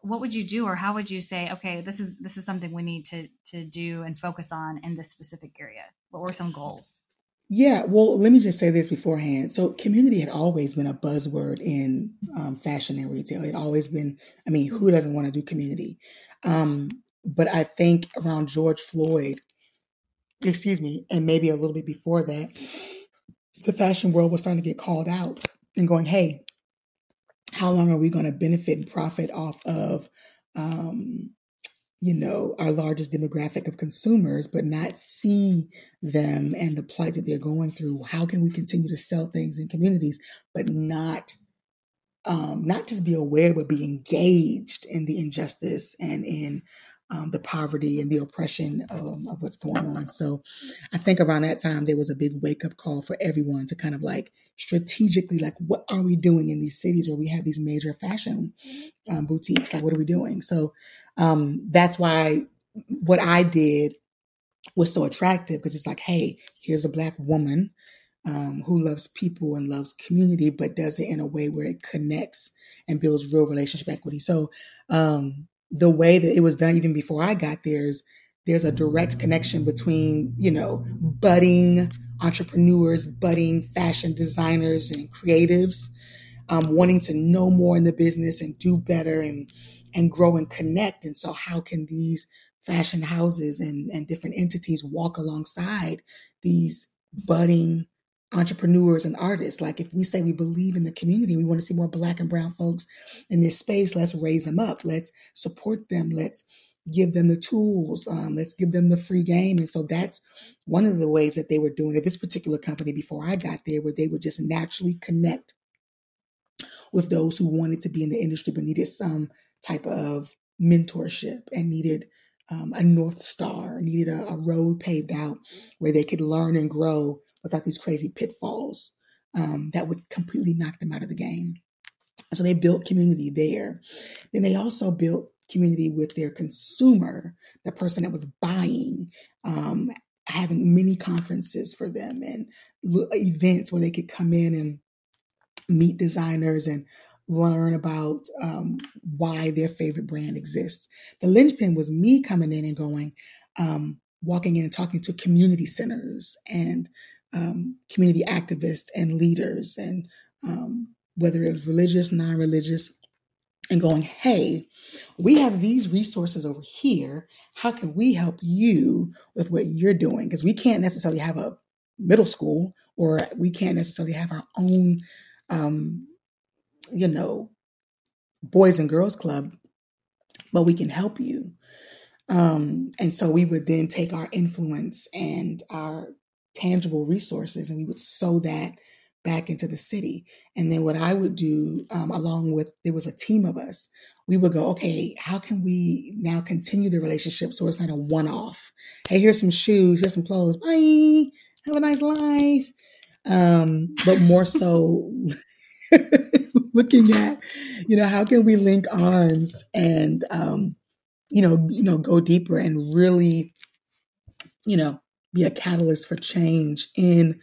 what would you do, or how would you say, okay, this is something we need to do and focus on in this specific area? What were some goals? Yeah, well, let me just say this beforehand. So community had always been a buzzword in fashion and retail. It always been, I mean, who doesn't want to do community? But I think around George Floyd, and maybe a little bit before that, the fashion world was starting to get called out and going, hey, how long are we going to benefit and profit off of, our largest demographic of consumers, but not see them and the plight that they're going through? How can we continue to sell things in communities, but not just be aware, but be engaged in the injustice and in the poverty and the oppression of what's going on? So I think around that time, there was a big wake up call for everyone to kind of like strategically, like, what are we doing in these cities where we have these major fashion boutiques? Like, what are we doing? So that's why what I did was so attractive, because it's like, hey, here's a Black woman who loves people and loves community, but does it in a way where it connects and builds real relationship equity. So the way that it was done, even before I got there, is there's a direct connection between, budding entrepreneurs, budding fashion designers and creatives, wanting to know more in the business and do better and grow and connect. And so how can these fashion houses and different entities walk alongside these budding entrepreneurs and artists? Like, if we say we believe in the community, we want to see more Black and brown folks in this space, let's raise them up. Let's support them. Let's give them the tools. Let's give them the free game. And so that's one of the ways that they were doing it. This particular company before I got there, where they would just naturally connect with those who wanted to be in the industry but needed some type of mentorship and needed a North Star, needed a road paved out where they could learn and grow without these crazy pitfalls that would completely knock them out of the game. So they built community there. Then they also built community with their consumer, the person that was buying, having mini conferences for them and events where they could come in and meet designers and learn about why their favorite brand exists. The linchpin was me coming in and going, walking in and talking to community centers and community activists and leaders, and whether it was religious, non-religious, and going, hey, we have these resources over here. How can we help you with what you're doing? Because we can't necessarily have a middle school, or we can't necessarily have our own, Boys and Girls Club, but we can help you. And so we would then take our influence and our tangible resources and we would sow that back into the city. And then what I would do, along with, there was a team of us, we would go, okay, how can we now continue the relationship so it's not a one-off? Hey, here's some shoes, here's some clothes, bye, have a nice life. But more so looking at, how can we link arms and, go deeper and really, be a catalyst for change in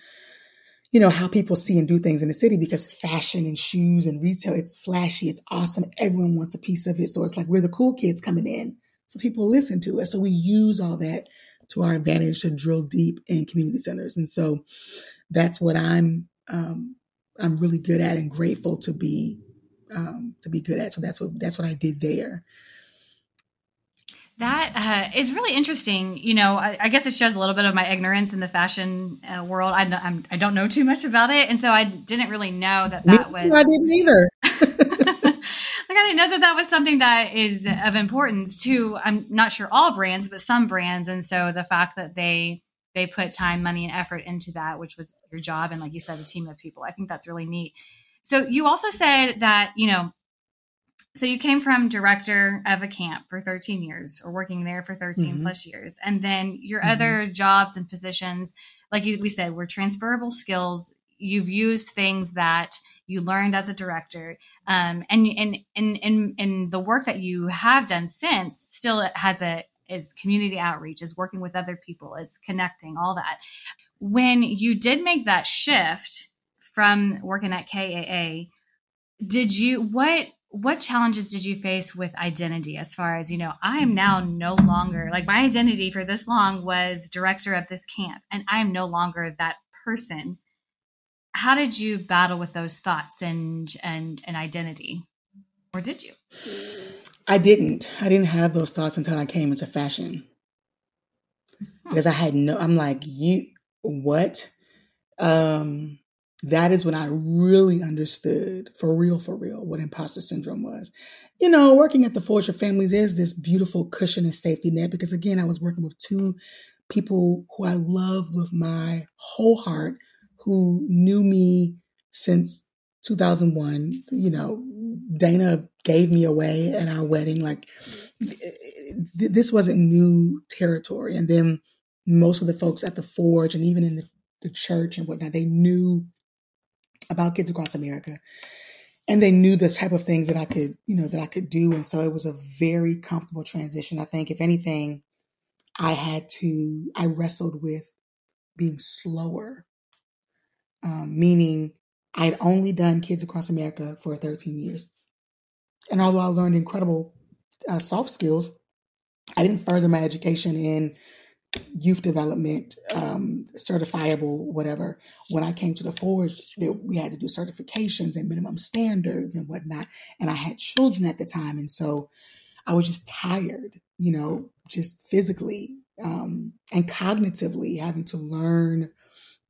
how people see and do things in the city, because fashion and shoes and retail, it's flashy, it's awesome. Everyone wants a piece of it. So it's like, we're the cool kids coming in. So people listen to us. So we use all that to our advantage to drill deep in community centers. And so that's what I'm really good at and grateful to be good at. So that's what I did there. That is really interesting. I guess it shows a little bit of my ignorance in the fashion world. I don't know too much about it. And so I didn't really know that was... I didn't either. I didn't know that was something that is of importance to, I'm not sure all brands, but some brands. And so the fact that they put time, money, and effort into that, which was your job, and like you said, a team of people, I think that's really neat. So you also said that, so you came from director of a camp for 13 years, or working there for 13 mm-hmm. plus years. And then your mm-hmm. other jobs and positions, like we said, were transferable skills. You've used things that you learned as a director. And the work that you have done since still is community outreach, is working with other people, is connecting, all that. When you did make that shift from working at KAA, what challenges did you face with identity as far as, you know, I am now no longer, like my identity for this long was director of this camp, and I am no longer that person. How did you battle with those thoughts and identity? Or did you? I didn't have those thoughts until I came into fashion. Because I had no, I'm like, you, what? That is when I really understood for real, what imposter syndrome was. You know, working at the Forge for Families is this beautiful cushion and safety net, because again, I was working with two people who I love with my whole heart, who knew me since 2001. You know, Dana gave me away at our wedding. Like, this wasn't new territory. And then most of the folks at the Forge and even in the church and whatnot, they knew about Kids Across America, and they knew the type of things that I could, you know, that I could do. And so it was a very comfortable transition. I think if anything, I wrestled with being slower, meaning I'd only done Kids Across America for 13 years. And although I learned incredible soft skills, I didn't further my education in youth development, certifiable, whatever. When I came to the Forge, we had to do certifications and minimum standards and whatnot. And I had children at the time. And so I was just tired, you know, just physically and cognitively having to learn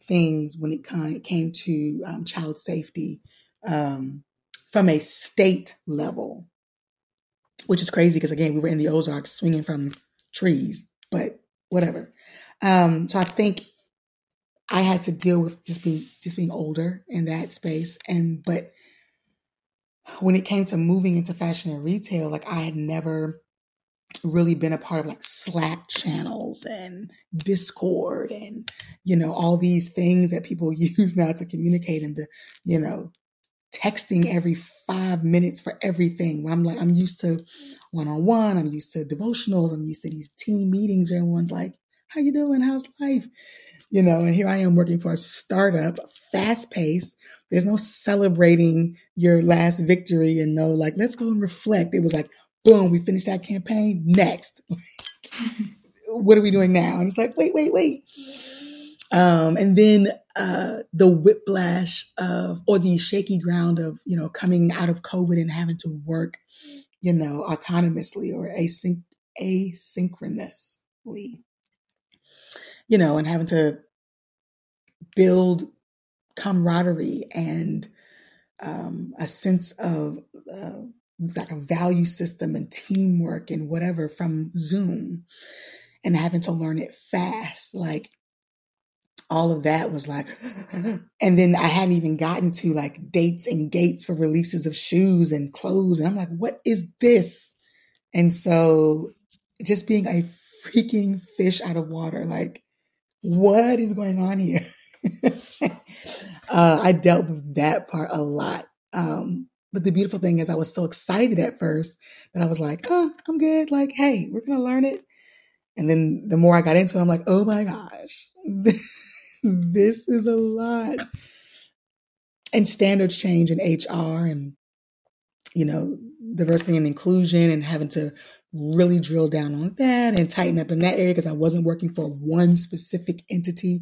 things when it came to child safety from a state level, which is crazy because, again, we were in the Ozarks swinging from trees, but whatever. So I think I had to deal with just being older in that space. But when it came to moving into fashion and retail, like I had never really been a part of like Slack channels and Discord and, you know, all these things that people use now to communicate and the, you know, texting every 5 minutes for everything. Where I'm like, I'm used to one-on-one, I'm used to devotionals, I'm used to these team meetings where everyone's like, how you doing? How's life? You know, and here I am working for a startup, fast-paced. There's no celebrating your last victory and no like, let's go and reflect. It was like, boom, we finished that campaign. Next. What are we doing now? And it's like, wait. And then the whiplash or the shaky ground of, you know, coming out of COVID and having to work, you know, autonomously or asynchronously, you know, and having to build camaraderie and a sense of, like a value system and teamwork and whatever from Zoom and having to learn it fast. Like all of that was like, and then I hadn't even gotten to like dates and gates for releases of shoes and clothes. And I'm like, what is this? And so just being a freaking fish out of water, like what is going on here? I dealt with that part a lot. But the beautiful thing is I was so excited at first that I was like, oh, I'm good. Like, hey, we're going to learn it. And then the more I got into it, I'm like, oh my gosh, this is a lot. And standards change in HR and, you know, diversity and inclusion and having to really drill down on that and tighten up in that area because I wasn't working for one specific entity,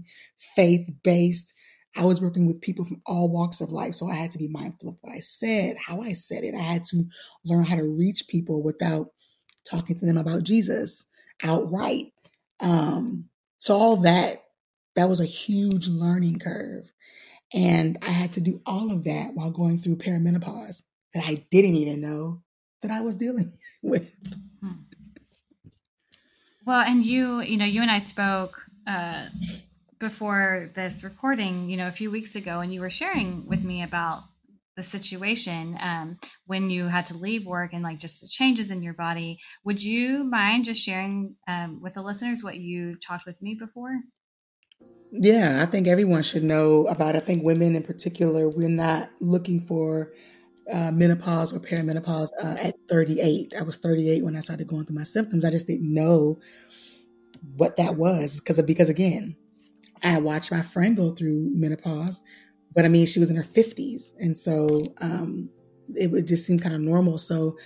faith-based. I was working with people from all walks of life. So I had to be mindful of what I said, how I said it. I had to learn how to reach people without talking to them about Jesus outright. So all that was a huge learning curve. And I had to do all of that while going through perimenopause that I didn't even know that I was dealing with. Well, and you and I spoke, before this recording, you know, a few weeks ago, and you were sharing with me about the situation when you had to leave work and like just the changes in your body. Would you mind just sharing with the listeners what you talked with me before? Yeah, I think everyone should know about. I think women in particular, we're not looking for menopause or perimenopause at 38. I was 38 when I started going through my symptoms. I just didn't know what that was because again, I watched my friend go through menopause, but I mean, she was in her 50s. And so it would just seem kind of normal. So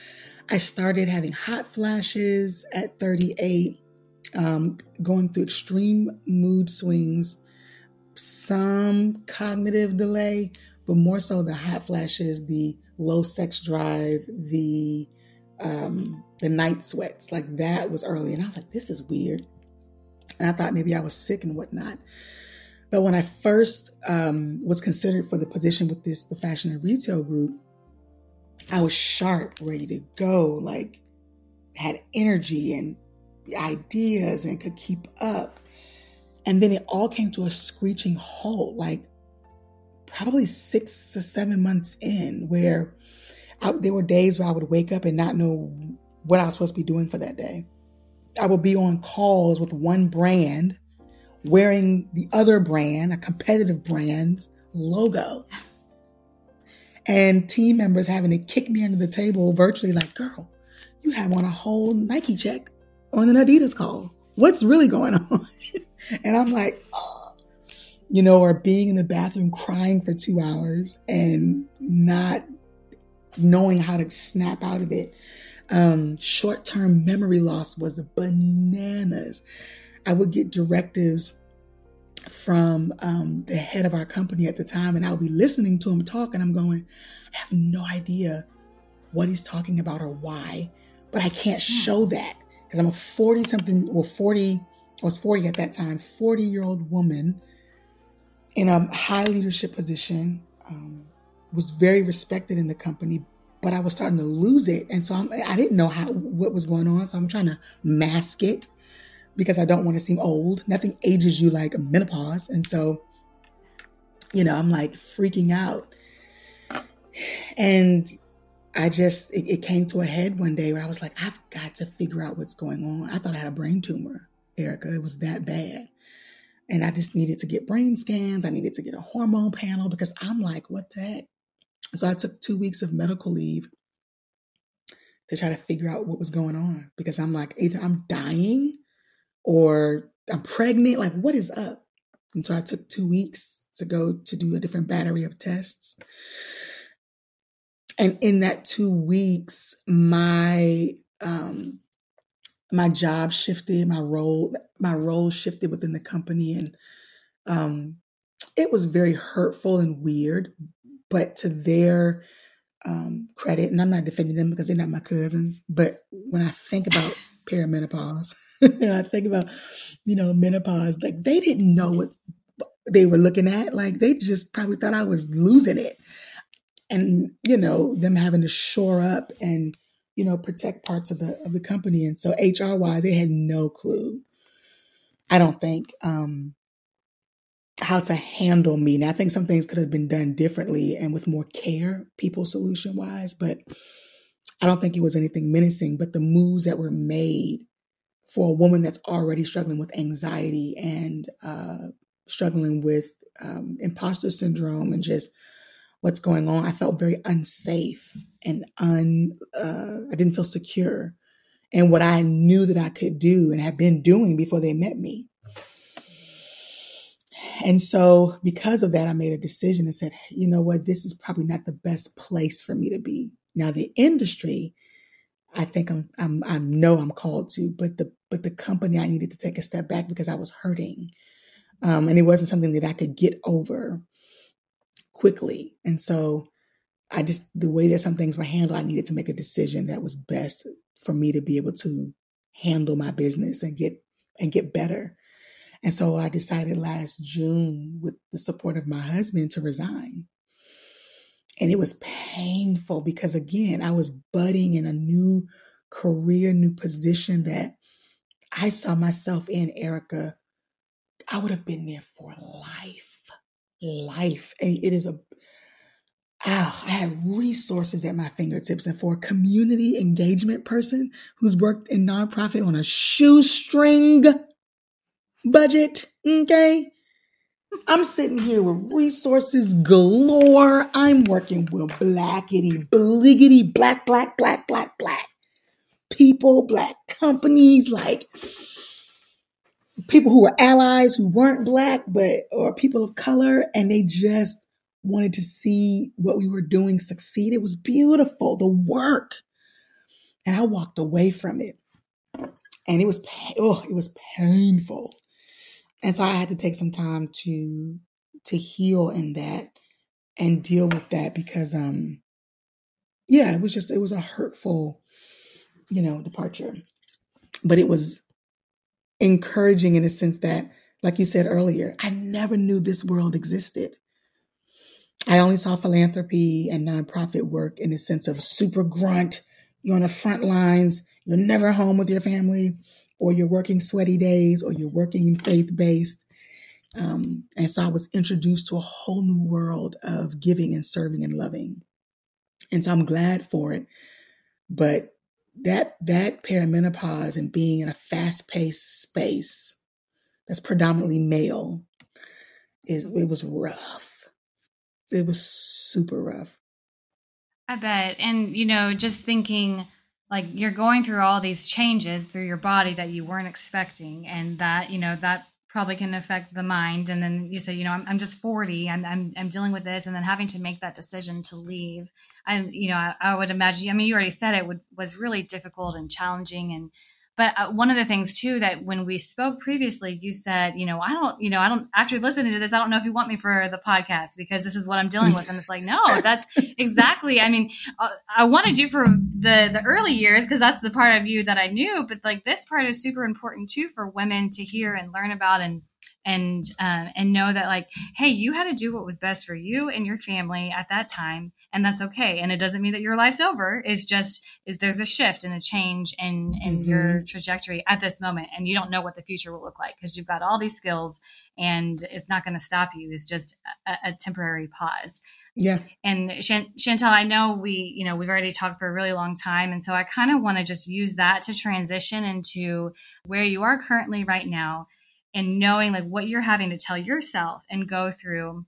I started having hot flashes at 38, going through extreme mood swings, some cognitive delay, but more so the hot flashes, the low sex drive, the night sweats, like that was early. And I was like, this is weird. And I thought maybe I was sick and whatnot. But when I first was considered for the position with the fashion and retail group, I was sharp, ready to go, like had energy and ideas and could keep up. And then it all came to a screeching halt, like probably 6 to 7 months in, where there were days where I would wake up and not know what I was supposed to be doing for that day. I would be on calls with one brand, wearing the other brand, a competitive brand's logo. And team members having to kick me under the table virtually, like, girl, you have on a whole Nike check on an Adidas call. What's really going on? And I'm like, oh. You know, or being in the bathroom crying for 2 hours and not knowing how to snap out of it. Short-term memory loss was bananas. I would get directives from the head of our company at the time, and I'll be listening to him talk, and I'm going, I have no idea what he's talking about or why, but I can't show that because I'm a 40 at that time, 40-year-old woman in a high leadership position, was very respected in the company, but I was starting to lose it. And so I didn't know what was going on. So I'm trying to mask it, because I don't want to seem old. Nothing ages you like menopause. And so, you know, I'm like freaking out. And I just, it came to a head one day where I was like, I've got to figure out what's going on. I thought I had a brain tumor, Erica. It was that bad. And I just needed to get brain scans. I needed to get a hormone panel because I'm like, what the heck? So I took 2 weeks of medical leave to try to figure out what was going on, because I'm like, either I'm dying or I'm pregnant, like what is up? And so I took 2 weeks to go to do a different battery of tests. And in that 2 weeks, my my job shifted, my role shifted within the company. And it was very hurtful and weird, but to their credit, and I'm not defending them because they're not my cousins, but when I think about perimenopause, and I think about, you know, menopause, like they didn't know what they were looking at. Like they just probably thought I was losing it. And, you know, them having to shore up and, you know, protect parts of the company. And so HR wise, they had no clue, I don't think, how to handle me. Now, I think some things could have been done differently and with more care, people solution wise, but I don't think it was anything menacing. But the moves that were made for a woman that's already struggling with anxiety and struggling with imposter syndrome and just what's going on, I felt very unsafe and I didn't feel secure in what I knew that I could do and had been doing before they met me. And so because of that, I made a decision and said, you know what, this is probably not the best place for me to be. Now, the industry, I think I'm called to, but the company, I needed to take a step back because I was hurting. And it wasn't something that I could get over quickly. And so the way that some things were handled, I needed to make a decision that was best for me to be able to handle my business and get better. And so I decided last June, with the support of my husband, to resign. And it was painful because, again, I was budding in a new career, new position that I saw myself in, Erica. I would have been there for life. And it is I had resources at my fingertips. And for a community engagement person who's worked in nonprofit on a shoestring budget, okay? I'm sitting here with resources galore. I'm working with black people, black companies, like people who were allies who weren't black, or people of color, and they just wanted to see what we were doing succeed. It was beautiful, the work. And I walked away from it. And it was painful. And so I had to take some time to heal in that and deal with that because, it was a hurtful, departure. But it was encouraging in a sense that, like you said earlier, I never knew this world existed. I only saw philanthropy and nonprofit work in the sense of super grunt. You're on the front lines. You're never home with your family, or you're working sweaty days, or you're working faith-based. And so I was introduced to a whole new world of giving and serving and loving. And so I'm glad for it. But that perimenopause and being in a fast-paced space that's predominantly male, it was rough. It was super rough. I bet. And, just thinking like you're going through all these changes through your body that you weren't expecting, and that, that probably can affect the mind. And then you say, I'm just 40, I'm dealing with this. And then having to make that decision to leave, I would imagine, you already said it was really difficult and challenging. But one of the things too, that when we spoke previously, you said, I don't after listening to this, I don't know if you want me for the podcast because this is what I'm dealing with. And it's like, no, that's exactly. I wanted you for the early years because that's the part of you that I knew. But like this part is super important too for women to hear and learn about and know that like, hey, you had to do what was best for you and your family at that time. And that's okay. And it doesn't mean that your life's over. It's just, there's a shift and a change in your trajectory at this moment. And you don't know what the future will look like because you've got all these skills and it's not going to stop you. It's just a temporary pause. Yeah. And Chantel, I know we've already talked for a really long time. And so I kind of want to just use that to transition into where you are currently right now. And knowing like what you're having to tell yourself and go through,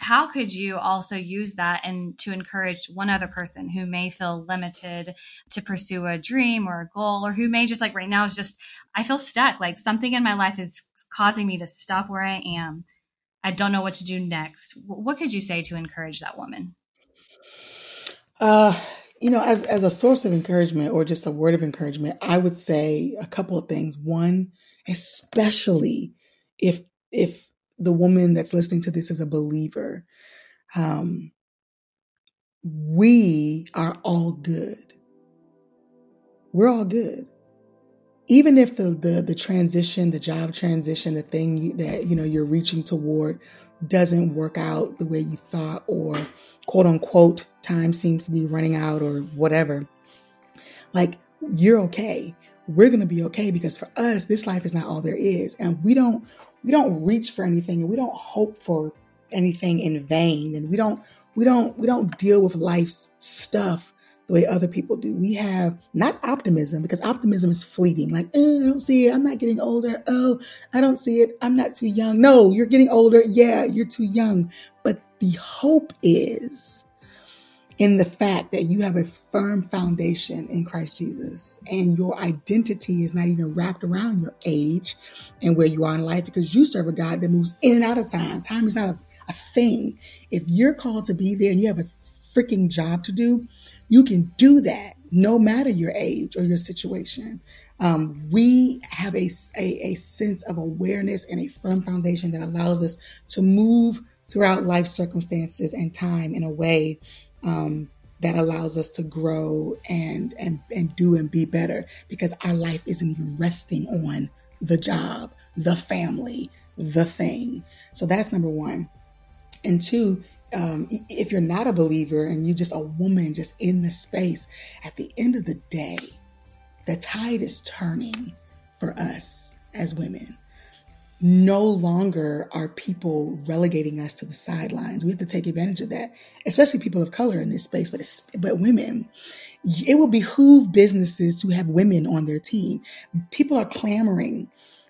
how could you also use that and to encourage one other person who may feel limited to pursue a dream or a goal, or who may just like right now is just, I feel stuck. Like something in my life is causing me to stop where I am. I don't know what to do next. What could you say to encourage that woman? As a source of encouragement or just a word of encouragement, I would say a couple of things. One, especially if the woman that's listening to this is a believer, we are all good. We're all good. Even if the transition, the job transition, the thing you're reaching toward doesn't work out the way you thought, or quote unquote, time seems to be running out or whatever, like you're okay. We're going to be okay because for us, this life is not all there is. And we don't reach for anything, and we don't hope for anything in vain. And we don't deal with life's stuff the way other people do. We have not optimism, because optimism is fleeting. Like, I don't see it. I'm not getting older. Oh, I don't see it. I'm not too young. No, you're getting older. Yeah, you're too young. But the hope is in the fact that you have a firm foundation in Christ Jesus, and your identity is not even wrapped around your age and where you are in life, because you serve a God that moves in and out of time. Time is not a thing. If you're called to be there and you have a freaking job to do, you can do that no matter your age or your situation. We have a sense of awareness and a firm foundation that allows us to move throughout life circumstances and time in a way that allows us to grow and do and be better, because our life isn't even resting on the job, the family, the thing. So that's number one. And two, if you're not a believer and you're just a woman just in the space, at the end of the day, the tide is turning for us as women. No longer are people relegating us to the sidelines. We have to take advantage of that, especially people of color in this space, but women. It will behoove businesses to have women on their team. People are clamoring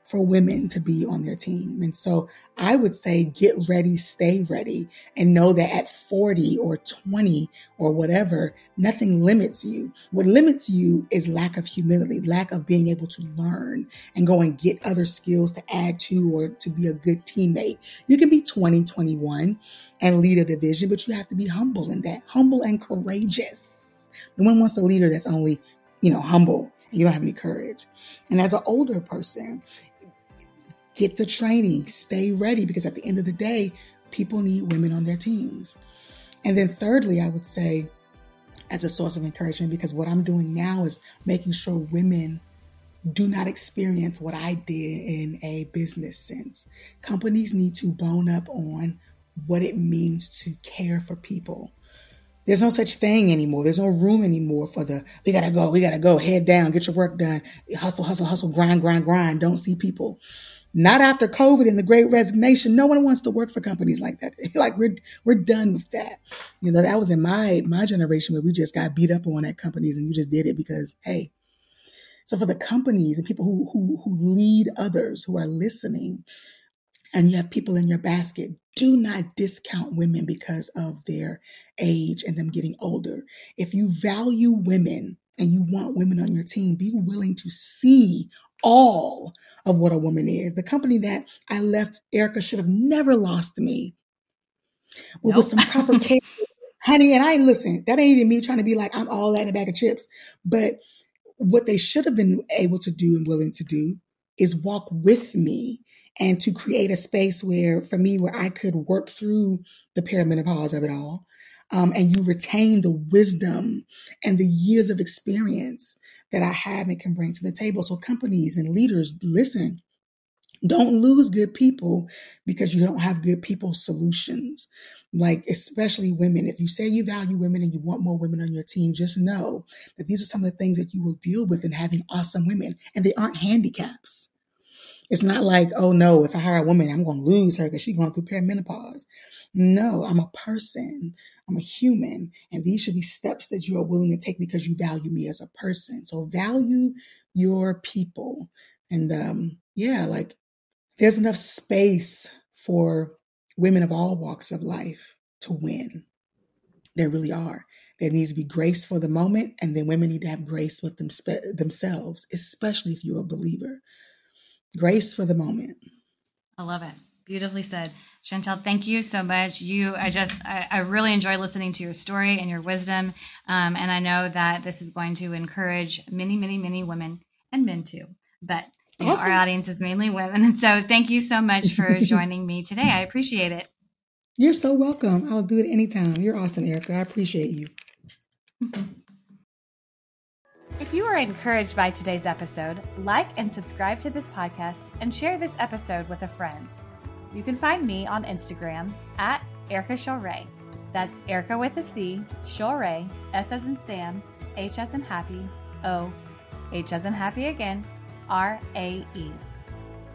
for women to be on their team. And so I would say get ready, stay ready, and know that at 40 or 20 or whatever, nothing limits you. What limits you is lack of humility, lack of being able to learn and go and get other skills to add to or to be a good teammate. You can be 20, 21 and lead a division, but you have to be humble in that, humble and courageous. No one wants a leader that's only, humble. You don't have any courage. And as an older person, get the training, stay ready, because at the end of the day, people need women on their teams. And then thirdly, I would say as a source of encouragement, because what I'm doing now is making sure women do not experience what I did in a business sense. Companies need to bone up on what it means to care for people. There's no such thing anymore. There's no room anymore for the, we got to go, head down, get your work done, hustle, grind. Don't see people. Not after COVID and the great resignation. No one wants to work for companies like that. Like we're done with that. That was in my generation where we just got beat up on at companies and you just did it because, hey. So for the companies and people who lead others, who are listening, and you have people in your basket, do not discount women because of their age and them getting older. If you value women and you want women on your team, be willing to see all of what a woman is. The company that I left, Erica, should have never lost me. But with some proper care, honey, and that ain't even me trying to be like, I'm all that in a bag of chips. But what they should have been able to do and willing to do is walk with me and to create a space where I could work through the perimenopause of it all. And you retain the wisdom and the years of experience that I have and can bring to the table. So companies and leaders, listen, don't lose good people because you don't have good people solutions. Like, especially women. If you say you value women and you want more women on your team, just know that these are some of the things that you will deal with in having awesome women. And they aren't handicaps. It's not like, oh no, if I hire a woman, I'm going to lose her because she's going through perimenopause. No, I'm a person. I'm a human. And these should be steps that you are willing to take because you value me as a person. So value your people. And there's enough space for women of all walks of life to win. There really are. There needs to be grace for the moment. And then women need to have grace with themselves, especially if you're a believer. Grace for the moment. I love it. Beautifully said. Chantel, thank you so much. I really enjoy listening to your story and your wisdom. And I know that this is going to encourage many, many, many women and men too. But awesome. Our audience is mainly women. And so thank you so much for joining me today. I appreciate it. You're so welcome. I'll do it anytime. You're awesome, Erica. I appreciate you. If you are encouraged by today's episode, like and subscribe to this podcast and share this episode with a friend. You can find me on Instagram at Erica Charest. That's Erica with a C, Charest, S as in Sam, H as in happy, O, H as in happy again, R-A-E.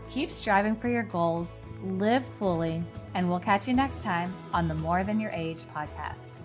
Keep striving for your goals, live fully, and we'll catch you next time on the More Than Your Age podcast.